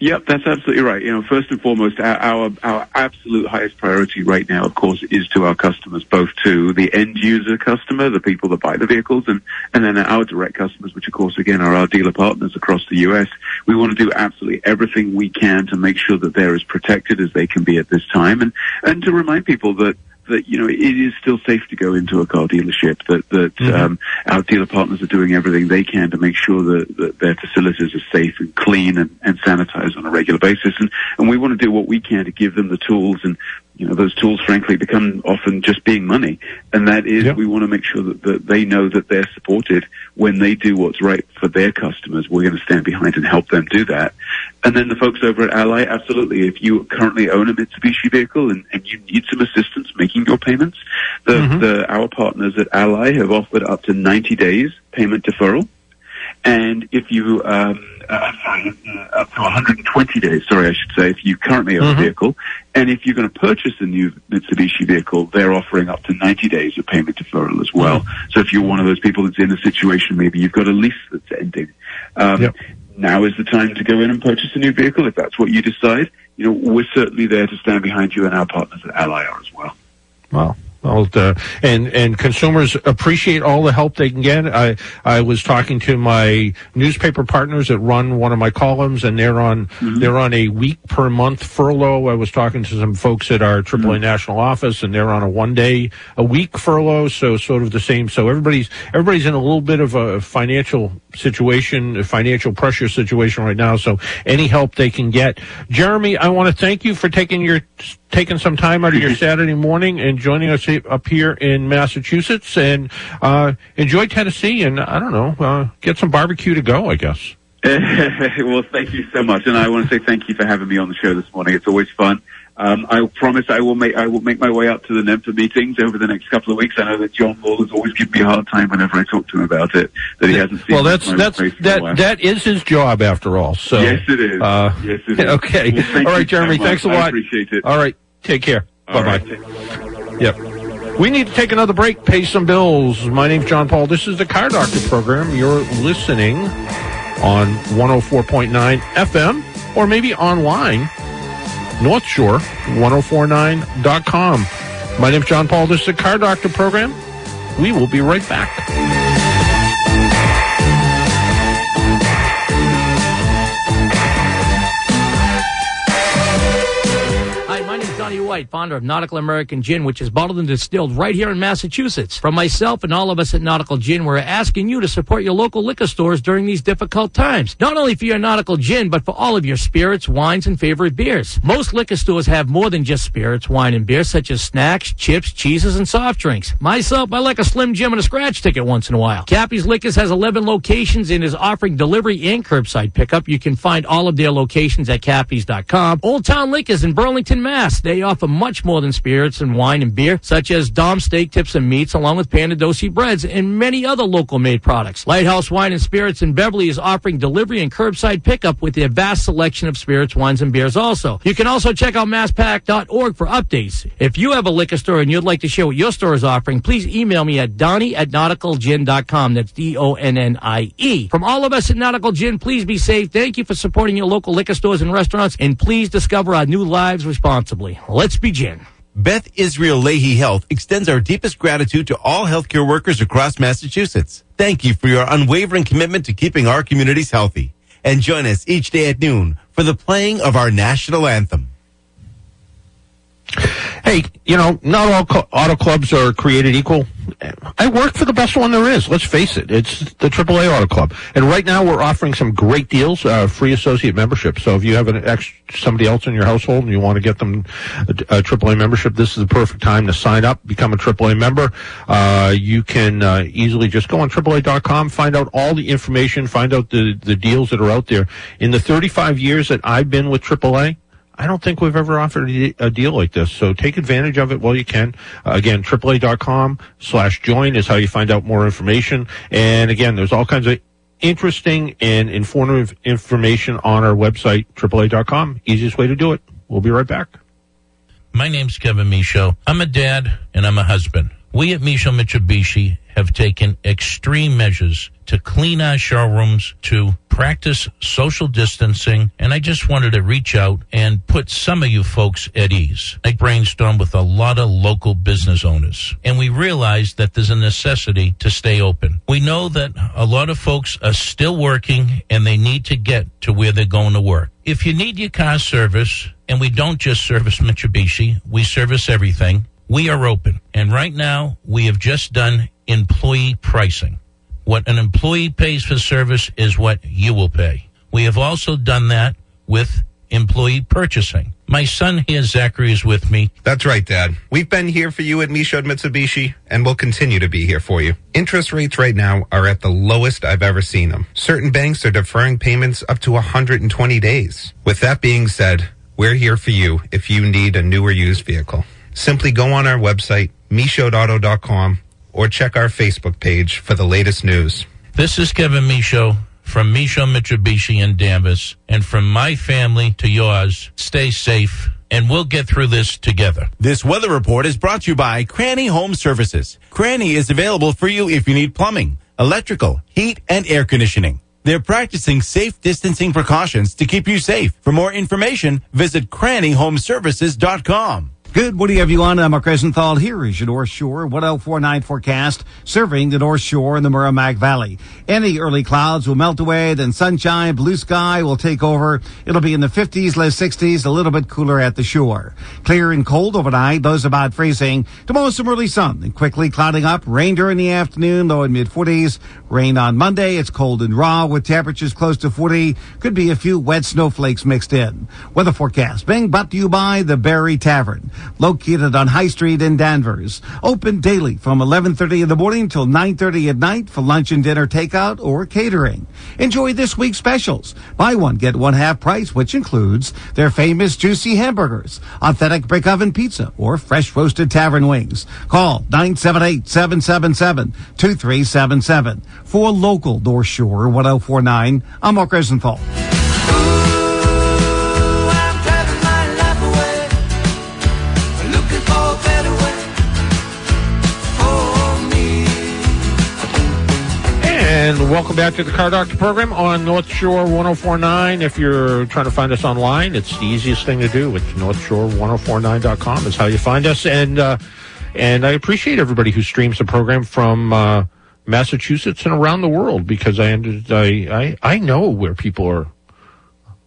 Yep, that's absolutely right. You know, first and foremost, our, our our absolute highest priority right now, of course, is to our customers, both to the end user customer, the people that buy the vehicles, and and then our direct customers, which, of course, again, are our dealer partners across the U S. We want to do absolutely everything we can to make sure that they're as protected as they can be at this time, and and to remind people that, that, you know, it is still safe to go into a car dealership, that, that, mm-hmm, um, our dealer partners are doing everything they can to make sure that, that their facilities are safe and clean and, and sanitized on a regular basis. And, and we want to do what we can to give them the tools, and, you know, those tools, frankly, become often just being money. And that is, yeah, we want to make sure that, that they know that they're supported when they do what's right for their customers. We're going to stand behind and help them do that. And then the folks over at Ally, absolutely, if you currently own a Mitsubishi vehicle and, and you need some assistance making your payments, the, mm-hmm, the, our partners at Ally have offered up to ninety days payment deferral. And if you, um, uh, sorry, up to one hundred twenty days, sorry, I should say, if you currently own, mm-hmm, a vehicle, and if you're going to purchase a new Mitsubishi vehicle, they're offering up to ninety days of payment deferral as well. Mm-hmm. So if you're one of those people that's in a situation, maybe you've got a lease that's ending, um, yep, now is the time to go in and purchase a new vehicle if that's what you decide. You know, we're certainly there to stand behind you, and our partners at Ally are as well. Wow. Well, uh, and and consumers appreciate all the help they can get. I I was talking to my newspaper partners that run one of my columns, and they're on, mm-hmm, they're on a week per month furlough. I was talking to some folks at our triple A, mm-hmm, national office, and they're on a one day a week furlough. So sort of the same. So everybody's everybody's in a little bit of a financial situation, a financial pressure situation right now. So any help they can get. Jeremy, I want to thank you for taking your taking some time out of your Saturday morning and joining us up here in Massachusetts, and uh, enjoy Tennessee, and I don't know, uh, get some barbecue to go, I guess. Well, thank you so much, and I want to say thank you for having me on the show this morning. It's always fun. Um, I promise I will make I will make my way up to the NEMPA meetings over the next couple of weeks. I know that John Wall has always given me a hard time whenever I talk to him about it, that he hasn't seen. Well, that's that's that that is his job after all. So yes, it is. Uh, yes, it is. Okay. Well, all right, Jeremy. So thanks a lot. I appreciate it. All right. Take care. Bye bye. Right. Yep. We need to take another break, pay some bills. My name's John Paul. This is the Car Doctor program. You're listening on one oh four point nine F M, or maybe online, north shore ten forty-nine dot com. My name's John Paul. This is the Car Doctor program. We will be right back. White, founder of Nautical American Gin, which is bottled and distilled right here in Massachusetts. From myself and all of us at Nautical Gin, we're asking you to support your local liquor stores during these difficult times. Not only for your Nautical Gin, but for all of your spirits, wines, and favorite beers. Most liquor stores have more than just spirits, wine, and beer, such as snacks, chips, cheeses, and soft drinks. Myself, I like a Slim Jim and a scratch ticket once in a while. Cappy's Liquors has eleven locations and is offering delivery and curbside pickup. You can find all of their locations at cappies dot com. Old Town Liquors in Burlington, Mass. They offer much more than spirits and wine and beer, such as Dom steak tips and meats, along with Pandadosi breads and many other local-made products. Lighthouse Wine and Spirits in Beverly is offering delivery and curbside pickup with their vast selection of spirits, wines, and beers also. You can also check out mass pack dot org for updates. If you have a liquor store and you'd like to share what your store is offering, please email me at donnie at nautical gin dot com. That's D O N N I E. From all of us at Nautical Gin, please be safe. Thank you for supporting your local liquor stores and restaurants, and please discover our new lives responsibly. Let's be gin. Beth Israel Leahy Health extends our deepest gratitude to all healthcare workers across Massachusetts. Thank you for your unwavering commitment to keeping our communities healthy. And join us each day at noon for the playing of our national anthem. Hey, you know, not all co- auto clubs are created equal. I work for the best one there is. Let's face it. It's the triple A Auto Club. And right now we're offering some great deals, uh, free associate membership. So if you have an ex- somebody else in your household and you want to get them a, a triple A membership, this is the perfect time to sign up, become a triple A member. Uh, you can uh, easily just go on triple A dot com, find out all the information, find out the, the deals that are out there. In the thirty-five years that I've been with triple A, I don't think we've ever offered a deal like this, so take advantage of it while you can. Uh, again, triple A dot com slash join is how you find out more information. And, again, there's all kinds of interesting and informative information on our website, triple A dot com. Easiest way to do it. We'll be right back. My name's Kevin Michaud. I'm a dad, and I'm a husband. We at Michaud Mitsubishi have taken extreme measures to clean our showrooms, to practice social distancing, and I just wanted to reach out and put some of you folks at ease. I brainstormed with a lot of local business owners, and we realized that there's a necessity to stay open. We know that a lot of folks are still working, and they need to get to where they're going to work. If you need your car service, and we don't just service Mitsubishi, we service everything, we are open. And right now, we have just done employee pricing. What an employee pays for service is what you will pay. We have also done that with employee purchasing. My son here, Zachary, is with me. That's right, Dad. We've been here for you at Michaud Mitsubishi, and we'll continue to be here for you. Interest rates right now are at the lowest I've ever seen them. Certain banks are deferring payments up to one hundred twenty days. With that being said, we're here for you if you need a new or used vehicle. Simply go on our website, michaud auto dot com, or check our Facebook page for the latest news. This is Kevin Michaud from Michaud Mitsubishi in Danvers. And from my family to yours, stay safe, and we'll get through this together. This weather report is brought to you by Cranny Home Services. Cranny is available for you if you need plumbing, electrical, heat, and air conditioning. They're practicing safe distancing precautions to keep you safe. For more information, visit cranny home services dot com. Good Woody, everyone. I'm Mark Rosenthal. Here is your North Shore ten forty-nine forecast serving the North Shore and the Merrimack Valley. Any early clouds will melt away, then sunshine, blue sky will take over. It'll be in the fifties, low sixties, a little bit cooler at the shore. Clear and cold overnight, those about freezing. Tomorrow, some early sun and quickly clouding up. Rain during the afternoon, low and mid-forties. Rain on Monday. It's cold and raw with temperatures close to forty. Could be a few wet snowflakes mixed in. Weather forecast being brought to you by the Berry Tavern, located on High Street in Danvers. Open daily from eleven thirty in the morning till nine thirty at night for lunch and dinner takeout or catering. Enjoy this week's specials. Buy one, get one half price, which includes their famous juicy hamburgers, authentic brick oven pizza, or fresh roasted tavern wings. Call nine seven eight, seven seven seven, two three seven seven. For local North Shore ten forty-nine, I'm Mark Rosenthal. And welcome back to the Car Doctor program on North Shore ten forty-nine. If you're trying to find us online, it's the easiest thing to do. It's north shore ten forty-nine dot com is how you find us. And uh, and I appreciate everybody who streams the program from uh, Massachusetts and around the world, because I, I, I know where people are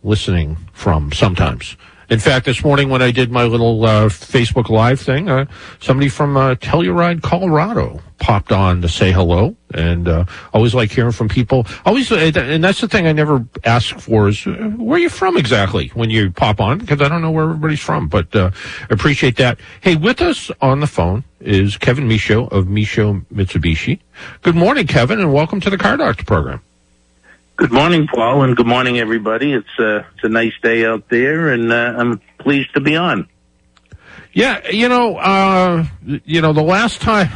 listening from sometimes. In fact, this morning when I did my little uh, Facebook Live thing, uh, somebody from uh, Telluride, Colorado, popped on to say hello. And uh, always like hearing from people. Always, and that's the thing I never ask for is, uh, where are you from exactly when you pop on? Because I don't know where everybody's from, but uh, appreciate that. Hey, with us on the phone is Kevin Michaud of Michaud Mitsubishi. Good morning, Kevin, and welcome to the Car Doctor program. Good morning, Paul, and good morning, everybody. It's a, it's a nice day out there, and uh, I'm pleased to be on. Yeah, you know, uh, you know, the last time,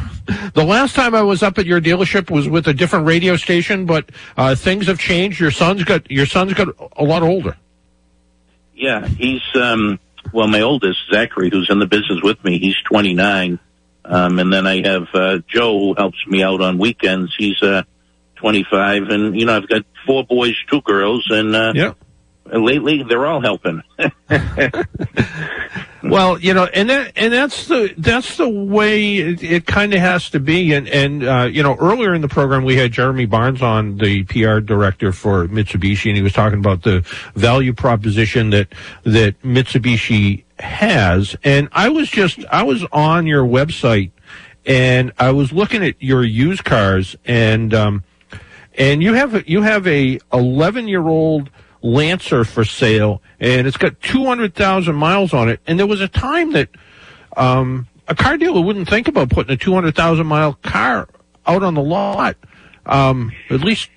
the last time I was up at your dealership was with a different radio station, but uh, things have changed. Your son's got, your son's got a lot older. Yeah, he's um, well, my oldest, Zachary, who's in the business with me, he's twenty-nine, um, and then I have uh, Joe, who helps me out on weekends. He's uh, twenty-five, and you know, I've got four boys, two girls, and uh, yeah. Lately, they're all helping. Well, you know, and that, and that's the that's the way it, it kind of has to be. And and uh, you know, earlier in the program, we had Jeremy Barnes on, the P R director for Mitsubishi, and he was talking about the value proposition that that Mitsubishi has. And I was just I was on your website, and I was looking at your used cars, and um, and you have you have a eleven year old. Lancer for sale, and it's got two hundred thousand miles on it. And there was a time that um, a car dealer wouldn't think about putting a two hundred thousand mile car out on the lot, um, at least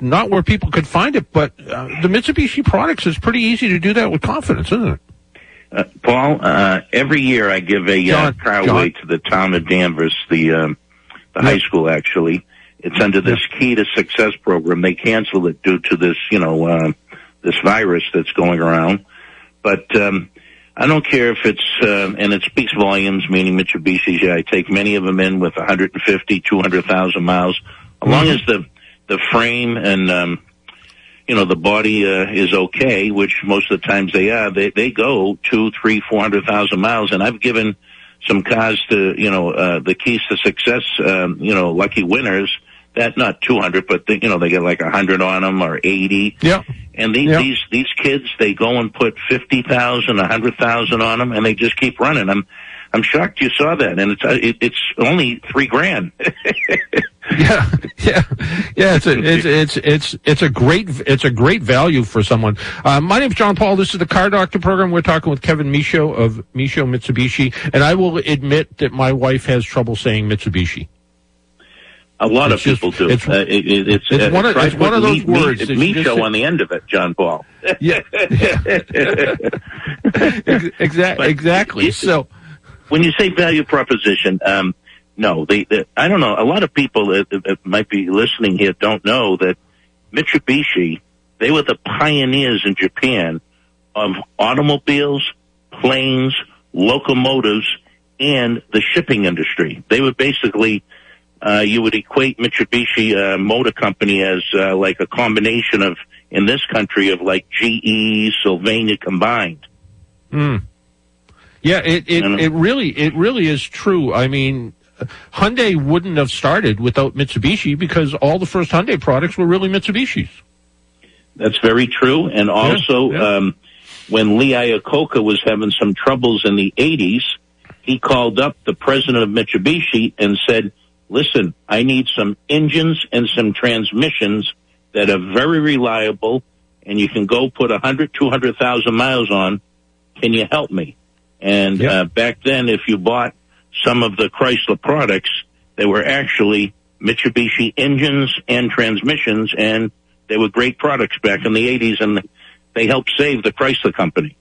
not where people could find it. But uh, the Mitsubishi products is pretty easy to do that with confidence, isn't it? Uh, Paul, uh, every year I give a John, uh, car John. away to the town of Danvers, the, um, the yep. high school, actually. It's under this yep. Key to Success program. They canceled it due to this, you know, uh, this virus that's going around. But um, I don't care if it's, uh, and it speaks volumes, meaning Mitsubishi's. Yeah, I take many of them in with one hundred fifty, two hundred thousand miles. As long as the, the frame and, um, you know, the body uh, is okay, which most of the times they are, they, they go two, three, four hundred thousand miles. And I've given some cars to, you know, uh, the Keys to Success, um, you know, lucky winners. That not two hundred, but they, you know, they get like one hundred on them or eighty. Yeah. And these, yeah. these, these kids, they go and put fifty thousand, one hundred thousand on them, and they just keep running. I'm, I'm shocked you saw that. And it's, it, it's only three grand. yeah. Yeah. Yeah. It's a, it's, it's, it's, it's a great, it's a great value for someone. Uh, my name's John Paul. This is the Car Doctor program. We're talking with Kevin Michaud of Michaud Mitsubishi. And I will admit that my wife has trouble saying Mitsubishi. A lot it's of people just, do. It's, uh, it, it, it's, it's, uh, one, of, it's one of those me, words. It's Michaud on the end of it, John Paul. yeah. yeah. exactly. Exactly. It, so, when you say value proposition, um, no, they, they, I don't know. A lot of people that, that might be listening here don't know that Mitsubishi, they were the pioneers in Japan of automobiles, planes, locomotives, and the shipping industry. They were basically... Uh, you would equate Mitsubishi uh, Motor Company as uh, like a combination of, in this country, of like G E, Sylvania combined. Mm. Yeah, it it, it really it really is true. I mean, Hyundai wouldn't have started without Mitsubishi because all the first Hyundai products were really Mitsubishis. That's very true. And also, yeah, yeah. Um, when Lee Iacocca was having some troubles in the eighties, he called up the president of Mitsubishi and said, listen, I need some engines and some transmissions that are very reliable, and you can go put one hundred, two hundred thousand miles on. Can you help me? And yep. uh, back then, if you bought some of the Chrysler products, they were actually Mitsubishi engines and transmissions, and they were great products back in the eighties, and they helped save the Chrysler company.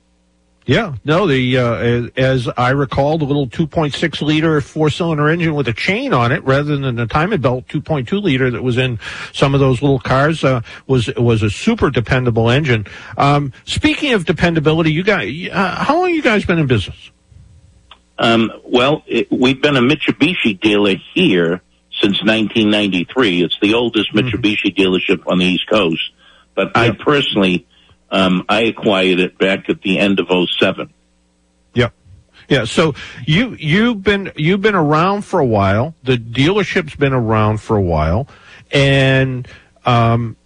Yeah, no, the, uh, as I recall, the little two point six liter four-cylinder engine with a chain on it rather than the timing belt two point two liter that was in some of those little cars, uh, was, was a super dependable engine. Um, speaking of dependability, you guys, uh, how long have you guys been in business? Um, well, it, we've been a Mitsubishi dealer here since nineteen ninety-three. It's the oldest mm-hmm. Mitsubishi dealership on the East Coast, but yeah. I personally, Um, I acquired it back at the end of oh seven. Yeah. Yeah. So you, you've been, you've been around for a while. The dealership's been around for a while. And, um,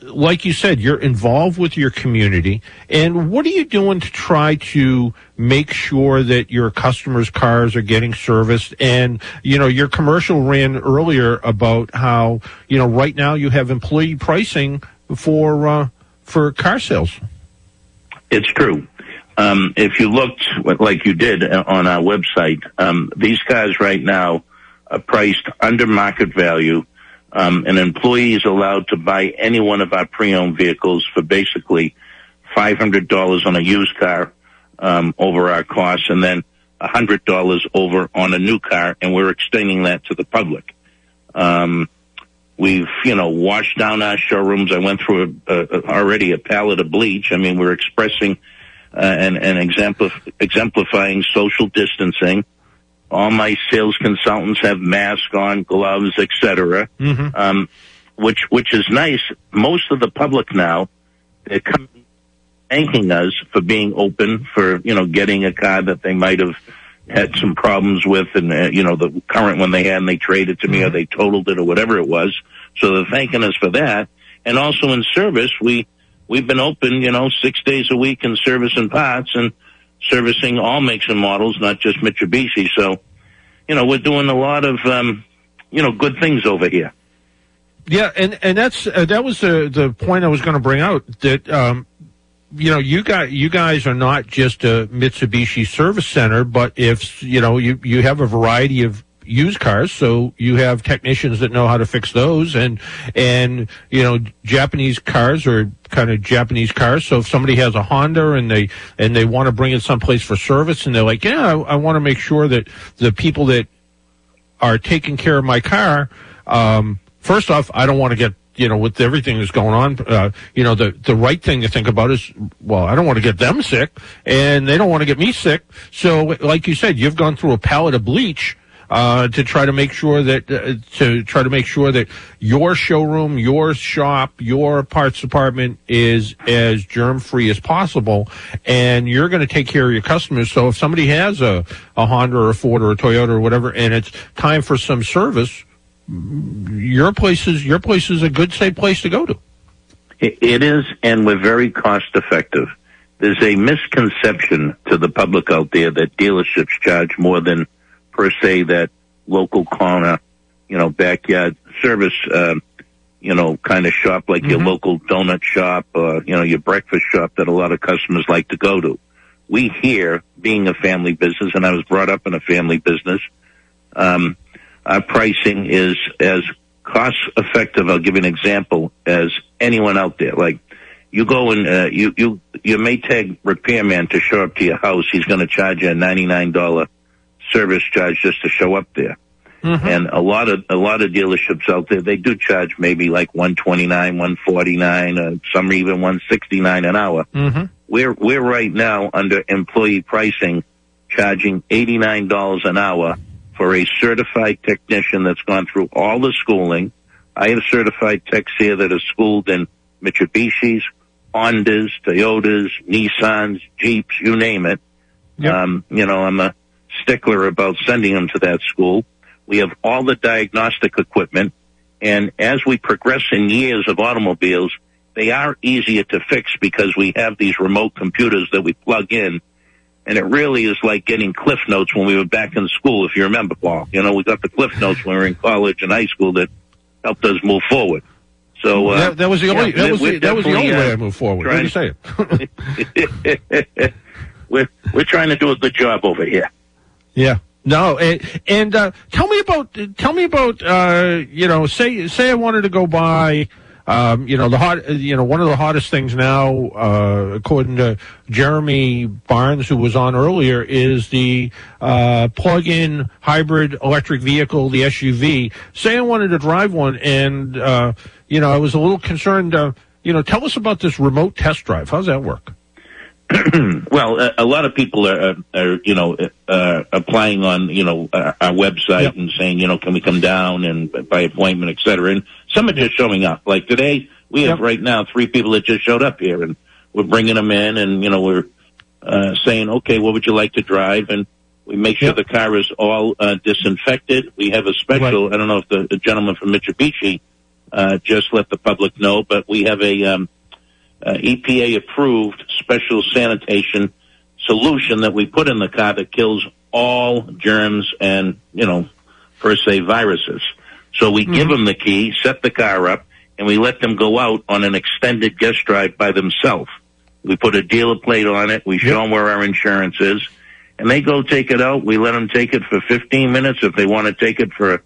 like you said, you're involved with your community. And what are you doing to try to make sure that your customers' cars are getting serviced? And, you know, your commercial ran earlier about how, you know, right now you have employee pricing for uh, for car sales. It's true. Um, if you looked, like you did, on our website, um, these cars right now are priced under market value. Um, an employee is allowed to buy any one of our pre-owned vehicles for basically five hundred dollars on a used car um, over our costs, and then one hundred dollars over on a new car, and we're extending that to the public. Um, we've, you know, washed down our showrooms. I went through a, a, a, already a pallet of bleach. I mean, we're expressing uh, and, and exemplif- exemplifying social distancing. All my sales consultants have masks on, gloves, et cetera, mm-hmm. um, which, which is nice. Most of the public now, they're thanking us for being open, for, you know, getting a car that they might have had some problems with, and, uh, you know, the current one they had and they traded to me, mm-hmm. or they totaled it or whatever it was. So they're thanking us for that. And also in service, we, we've been open, you know, six days a week in service and parts, and servicing all makes and models, not just Mitsubishi. So, you know, we're doing a lot of, um, you know, good things over here. Yeah, and, and that's uh, that was the, the point I was going to bring out, that, um, you know, you guys, you guys are not just a Mitsubishi service center, but if, you know, you, you have a variety of used cars, so you have technicians that know how to fix those, and and you know, Japanese cars are kind of Japanese cars, so if somebody has a Honda and they and they want to bring it someplace for service, and they're like, yeah, I, I want to make sure that the people that are taking care of my car, um first off, I don't want to get, you know, with everything that's going on, uh, you know, the, the right thing to think about is, well, I don't want to get them sick, and they don't want to get me sick. So like you said, you've gone through a pallet of bleach Uh, to try to make sure that uh, to try to make sure that your showroom, your shop, your parts department is as germ-free as possible, and you're going to take care of your customers. So if somebody has a a Honda or a Ford or a Toyota or whatever, and it's time for some service, your place is your place is a good, safe place to go to. It is, and we're very cost-effective. There's a misconception to the public out there that dealerships charge more than, per se, that local corner, you know, backyard service, uh, you know, kind of shop, like mm-hmm. your local donut shop, uh, you know, your breakfast shop that a lot of customers like to go to. We here, being a family business, and I was brought up in a family business, um, our pricing is as cost-effective, I'll give you an example, as anyone out there. Like, you go and uh, you, you, your Maytag repairman to show up to your house, he's going to charge you a ninety-nine dollars service charge just to show up there. Mm-hmm. And a lot of a lot of dealerships out there, they do charge maybe like one twenty-nine, one forty-nine, uh, some even one sixty-nine an hour. Mm-hmm. We're we're right now under employee pricing charging eighty-nine dollars an hour for a certified technician that's gone through all the schooling. I have certified techs here that are schooled in Mitsubishis, Hondas, Toyotas, Nissans, Jeeps, you name it. Yep. Um, you know, I'm a stickler about sending them to that school. We have all the diagnostic equipment, and as we progress in years of automobiles, they are easier to fix because we have these remote computers that we plug in, and it really is like getting Cliff Notes when we were back in school, if you remember, Paul. You know, we got the Cliff Notes when we were in college and high school that helped us move forward. So uh, that, that was the only, yeah, that, was the, that was the only way I moved forward. What do you say? we're, we're trying to do a good job over here. Yeah. No. And, and uh, tell me about, tell me about, uh, you know, say, say I wanted to go buy, um, you know, the hot, you know, one of the hottest things now, uh, according to Jeremy Barnes, who was on earlier, is the uh, plug-in hybrid electric vehicle, the S U V. Say I wanted to drive one, and, uh, you know, I was a little concerned. Uh, you know, tell us about this remote test drive. How's that work? Well, a, a lot of people are, are you know, uh, applying on, you know, our, our website, yep. and saying, you know, can we come down and by appointment, et cetera. And some are just showing up. Like today, we yep. have right now three people that just showed up here, and we're bringing them in, and, you know, we're uh, saying, okay, what would you like to drive? And we make sure yep. the car is all uh, disinfected. We have a special, right. I don't know if the, the gentleman from Mitsubishi uh, just let the public know. But we have a um, uh, E P A-approved special sanitation solution that we put in the car that kills all germs and, you know, per se viruses. So we mm-hmm. give them the key, set the car up, and we let them go out on an extended guest drive by themselves. We put a dealer plate on it. We show yep. them where our insurance is. And they go take it out. We let them take it for fifteen minutes. If they want to take it for an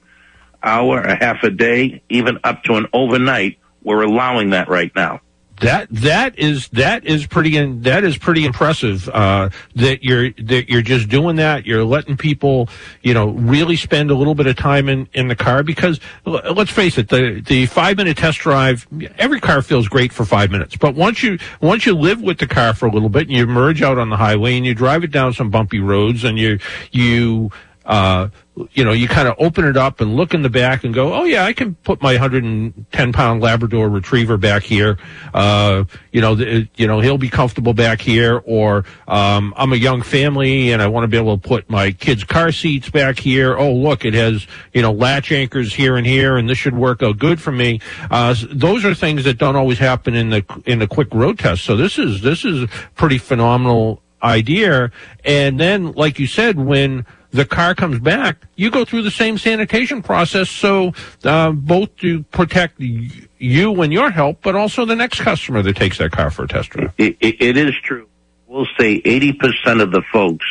hour, a half a day, even up to an overnight, we're allowing that right now. That that is that is pretty in, that is pretty impressive uh, that you're that you're just doing that. You're letting people, you know, really spend a little bit of time in, in the car, because l- let's face it, the the five minute test drive, every car feels great for five minutes. But once you once you live with the car for a little bit and you merge out on the highway and you drive it down some bumpy roads and you you. Uh, you know, you kind of open it up and look in the back and go, oh, yeah, I can put my one hundred ten pound Labrador Retriever back here. Uh, you know, th- you know, he'll be comfortable back here. Or um, I'm a young family and I want to be able to put my kids' car seats back here. Oh, look, it has, you know, latch anchors here and here, and this should work out good for me. Uh, those are things that don't always happen in the in the quick road test. So this is this is a pretty phenomenal idea. And then, like you said, when the car comes back, you go through the same sanitation process, so uh, both to protect you and your health, but also the next customer that takes that car for a test drive. It, it, it is true. We'll say eighty percent of the folks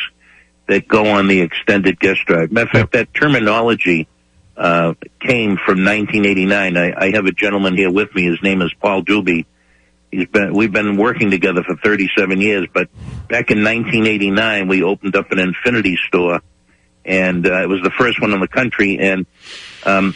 that go on the extended guest drive. Matter of fact, that terminology uh, came from nineteen eighty-nine. I, I have a gentleman here with me. His name is Paul Duby. He's been, we've been working together for thirty-seven years, but back in nineteen eighty-nine, we opened up an Infiniti store. And uh, it was the first one in the country, and um,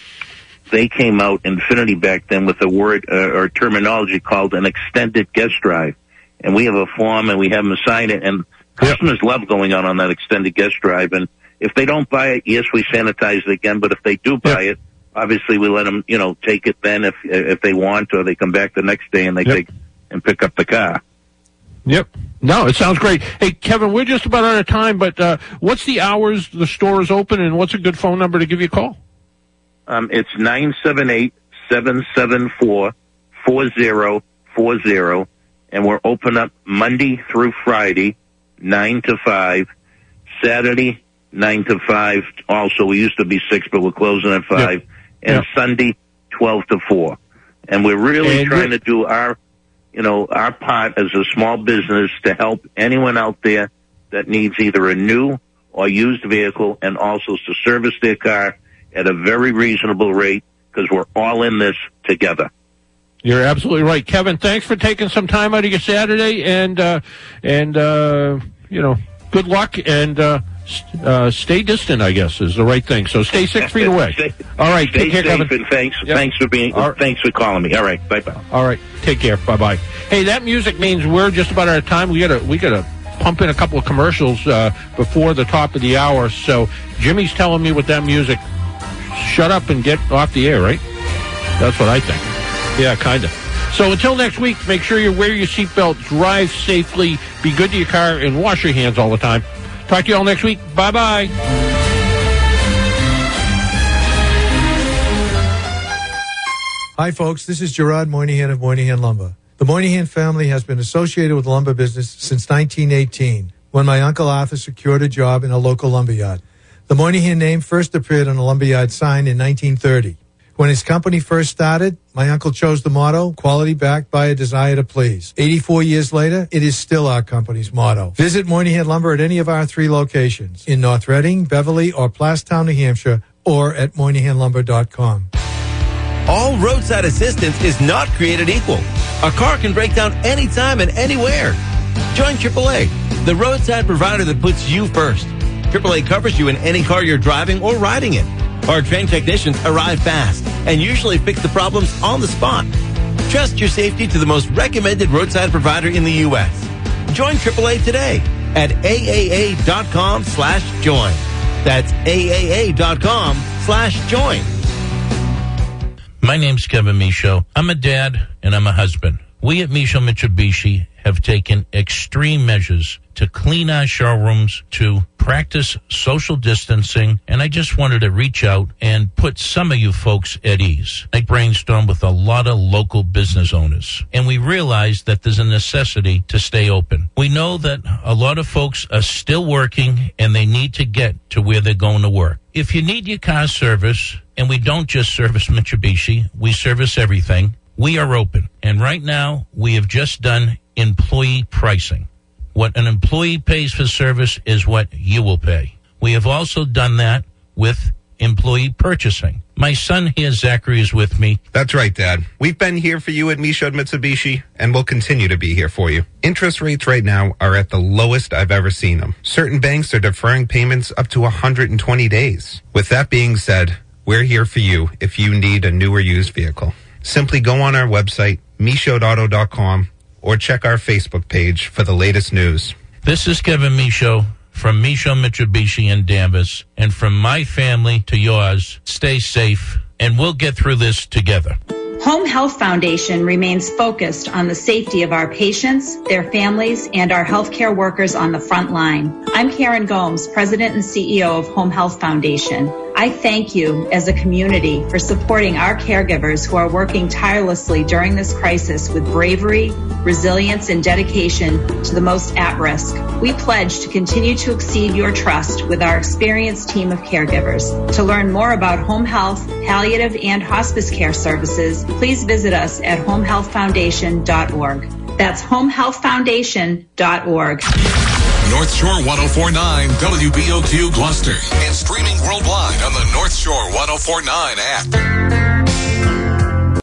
they came out, Infiniti back then, with a word uh, or terminology called an extended guest drive. And we have a form, and we have them sign it, and customers yep. love going out on that extended guest drive. And if they don't buy it, yes, we sanitize it again, but if they do buy yep. it, obviously we let them, you know, take it then if if they want, or they come back the next day and they yep. take and pick up the car. Yep. No, it sounds great. Hey, Kevin, we're just about out of time, but uh, what's the hours the store is open, and what's a good phone number to give you a call? Um, it's nine seven eight, seven seven four, four zero four zero, and we're open up Monday through Friday, nine to five, Saturday, nine to five. Also, we used to be six, but we're closing at five, yep. and yep. Sunday, twelve to four. And we're really and trying to do our... you know, our part as a small business to help anyone out there that needs either a new or used vehicle, and also to service their car at a very reasonable rate, because we're all in this together. You're absolutely right. Kevin, thanks for taking some time out of your Saturday, and, uh, and uh, you know, good luck, and uh, st- uh, stay distant, I guess, is the right thing. So stay six feet away. Stay, all right. Stay take care, safe, Kevin. And thanks, yep. thanks for being, right. thanks for calling me. All right. Bye-bye. All right. Take care. Bye-bye. Hey, that music means we're just about out of time. We gotta, we gotta pump in a couple of commercials, uh, before the top of the hour. So Jimmy's telling me with that music, shut up and get off the air, right? That's what I think. Yeah, kind of. So until next week, make sure you wear your seatbelt, drive safely, be good to your car, and wash your hands all the time. Talk to you all next week. Bye-bye. Hi, folks. This is Gerard Moynihan of Moynihan Lumber. The Moynihan family has been associated with the lumber business since nineteen eighteen, when my Uncle Arthur secured a job in a local lumberyard. The Moynihan name first appeared on a lumberyard sign in nineteen thirty. When his company first started, my uncle chose the motto, quality backed by a desire to please. eighty-four years later, it is still our company's motto. Visit Moynihan Lumber at any of our three locations, in North Reading, Beverly, or Plastown, New Hampshire, or at moynihan lumber dot com. All roadside assistance is not created equal. A car can break down anytime and anywhere. Join triple A, the roadside provider that puts you first. triple A covers you in any car you're driving or riding in. Our trained technicians arrive fast and usually fix the problems on the spot. Trust your safety to the most recommended roadside provider in the U S. Join triple A today at A A A dot com slash join. That's A A A dot com slash join. My name's Kevin Michaud. I'm a dad and I'm a husband. We at Michaud Mitsubishi have taken extreme measures to clean our showrooms, to practice social distancing, and I just wanted to reach out and put some of you folks at ease. I brainstormed with a lot of local business owners, and we realized that there's a necessity to stay open. We know that a lot of folks are still working, and they need to get to where they're going to work. If you need your car serviced, and we don't just service Mitsubishi, we service everything, we are open. And right now, we have just done employee pricing. What an employee pays for service is what you will pay. We have also done that with employee purchasing. My son here, Zachary, is with me. That's right, Dad. We've been here for you at Michaud Mitsubishi, and we'll continue to be here for you. Interest rates right now are at the lowest I've ever seen them. Certain banks are deferring payments up to one hundred twenty days. With that being said, we're here for you if you need a new or used vehicle. Simply go on our website, michaud auto dot com, or check our Facebook page for the latest news. This is Kevin Michaud from Michaud Mitsubishi in Danvers. And from my family to yours, stay safe, and we'll get through this together. Home Health Foundation remains focused on the safety of our patients, their families, and our healthcare workers on the front line. I'm Karen Gomes, President and C E O of Home Health Foundation. I thank you as a community for supporting our caregivers who are working tirelessly during this crisis with bravery, resilience, and dedication to the most at risk. We pledge to continue to exceed your trust with our experienced team of caregivers. To learn more about home health, palliative, and hospice care services, please visit us at home health foundation dot org. That's home health foundation dot org. North Shore ten forty-nine W B O Q Gloucester, and streaming worldwide on the North Shore ten forty-nine app.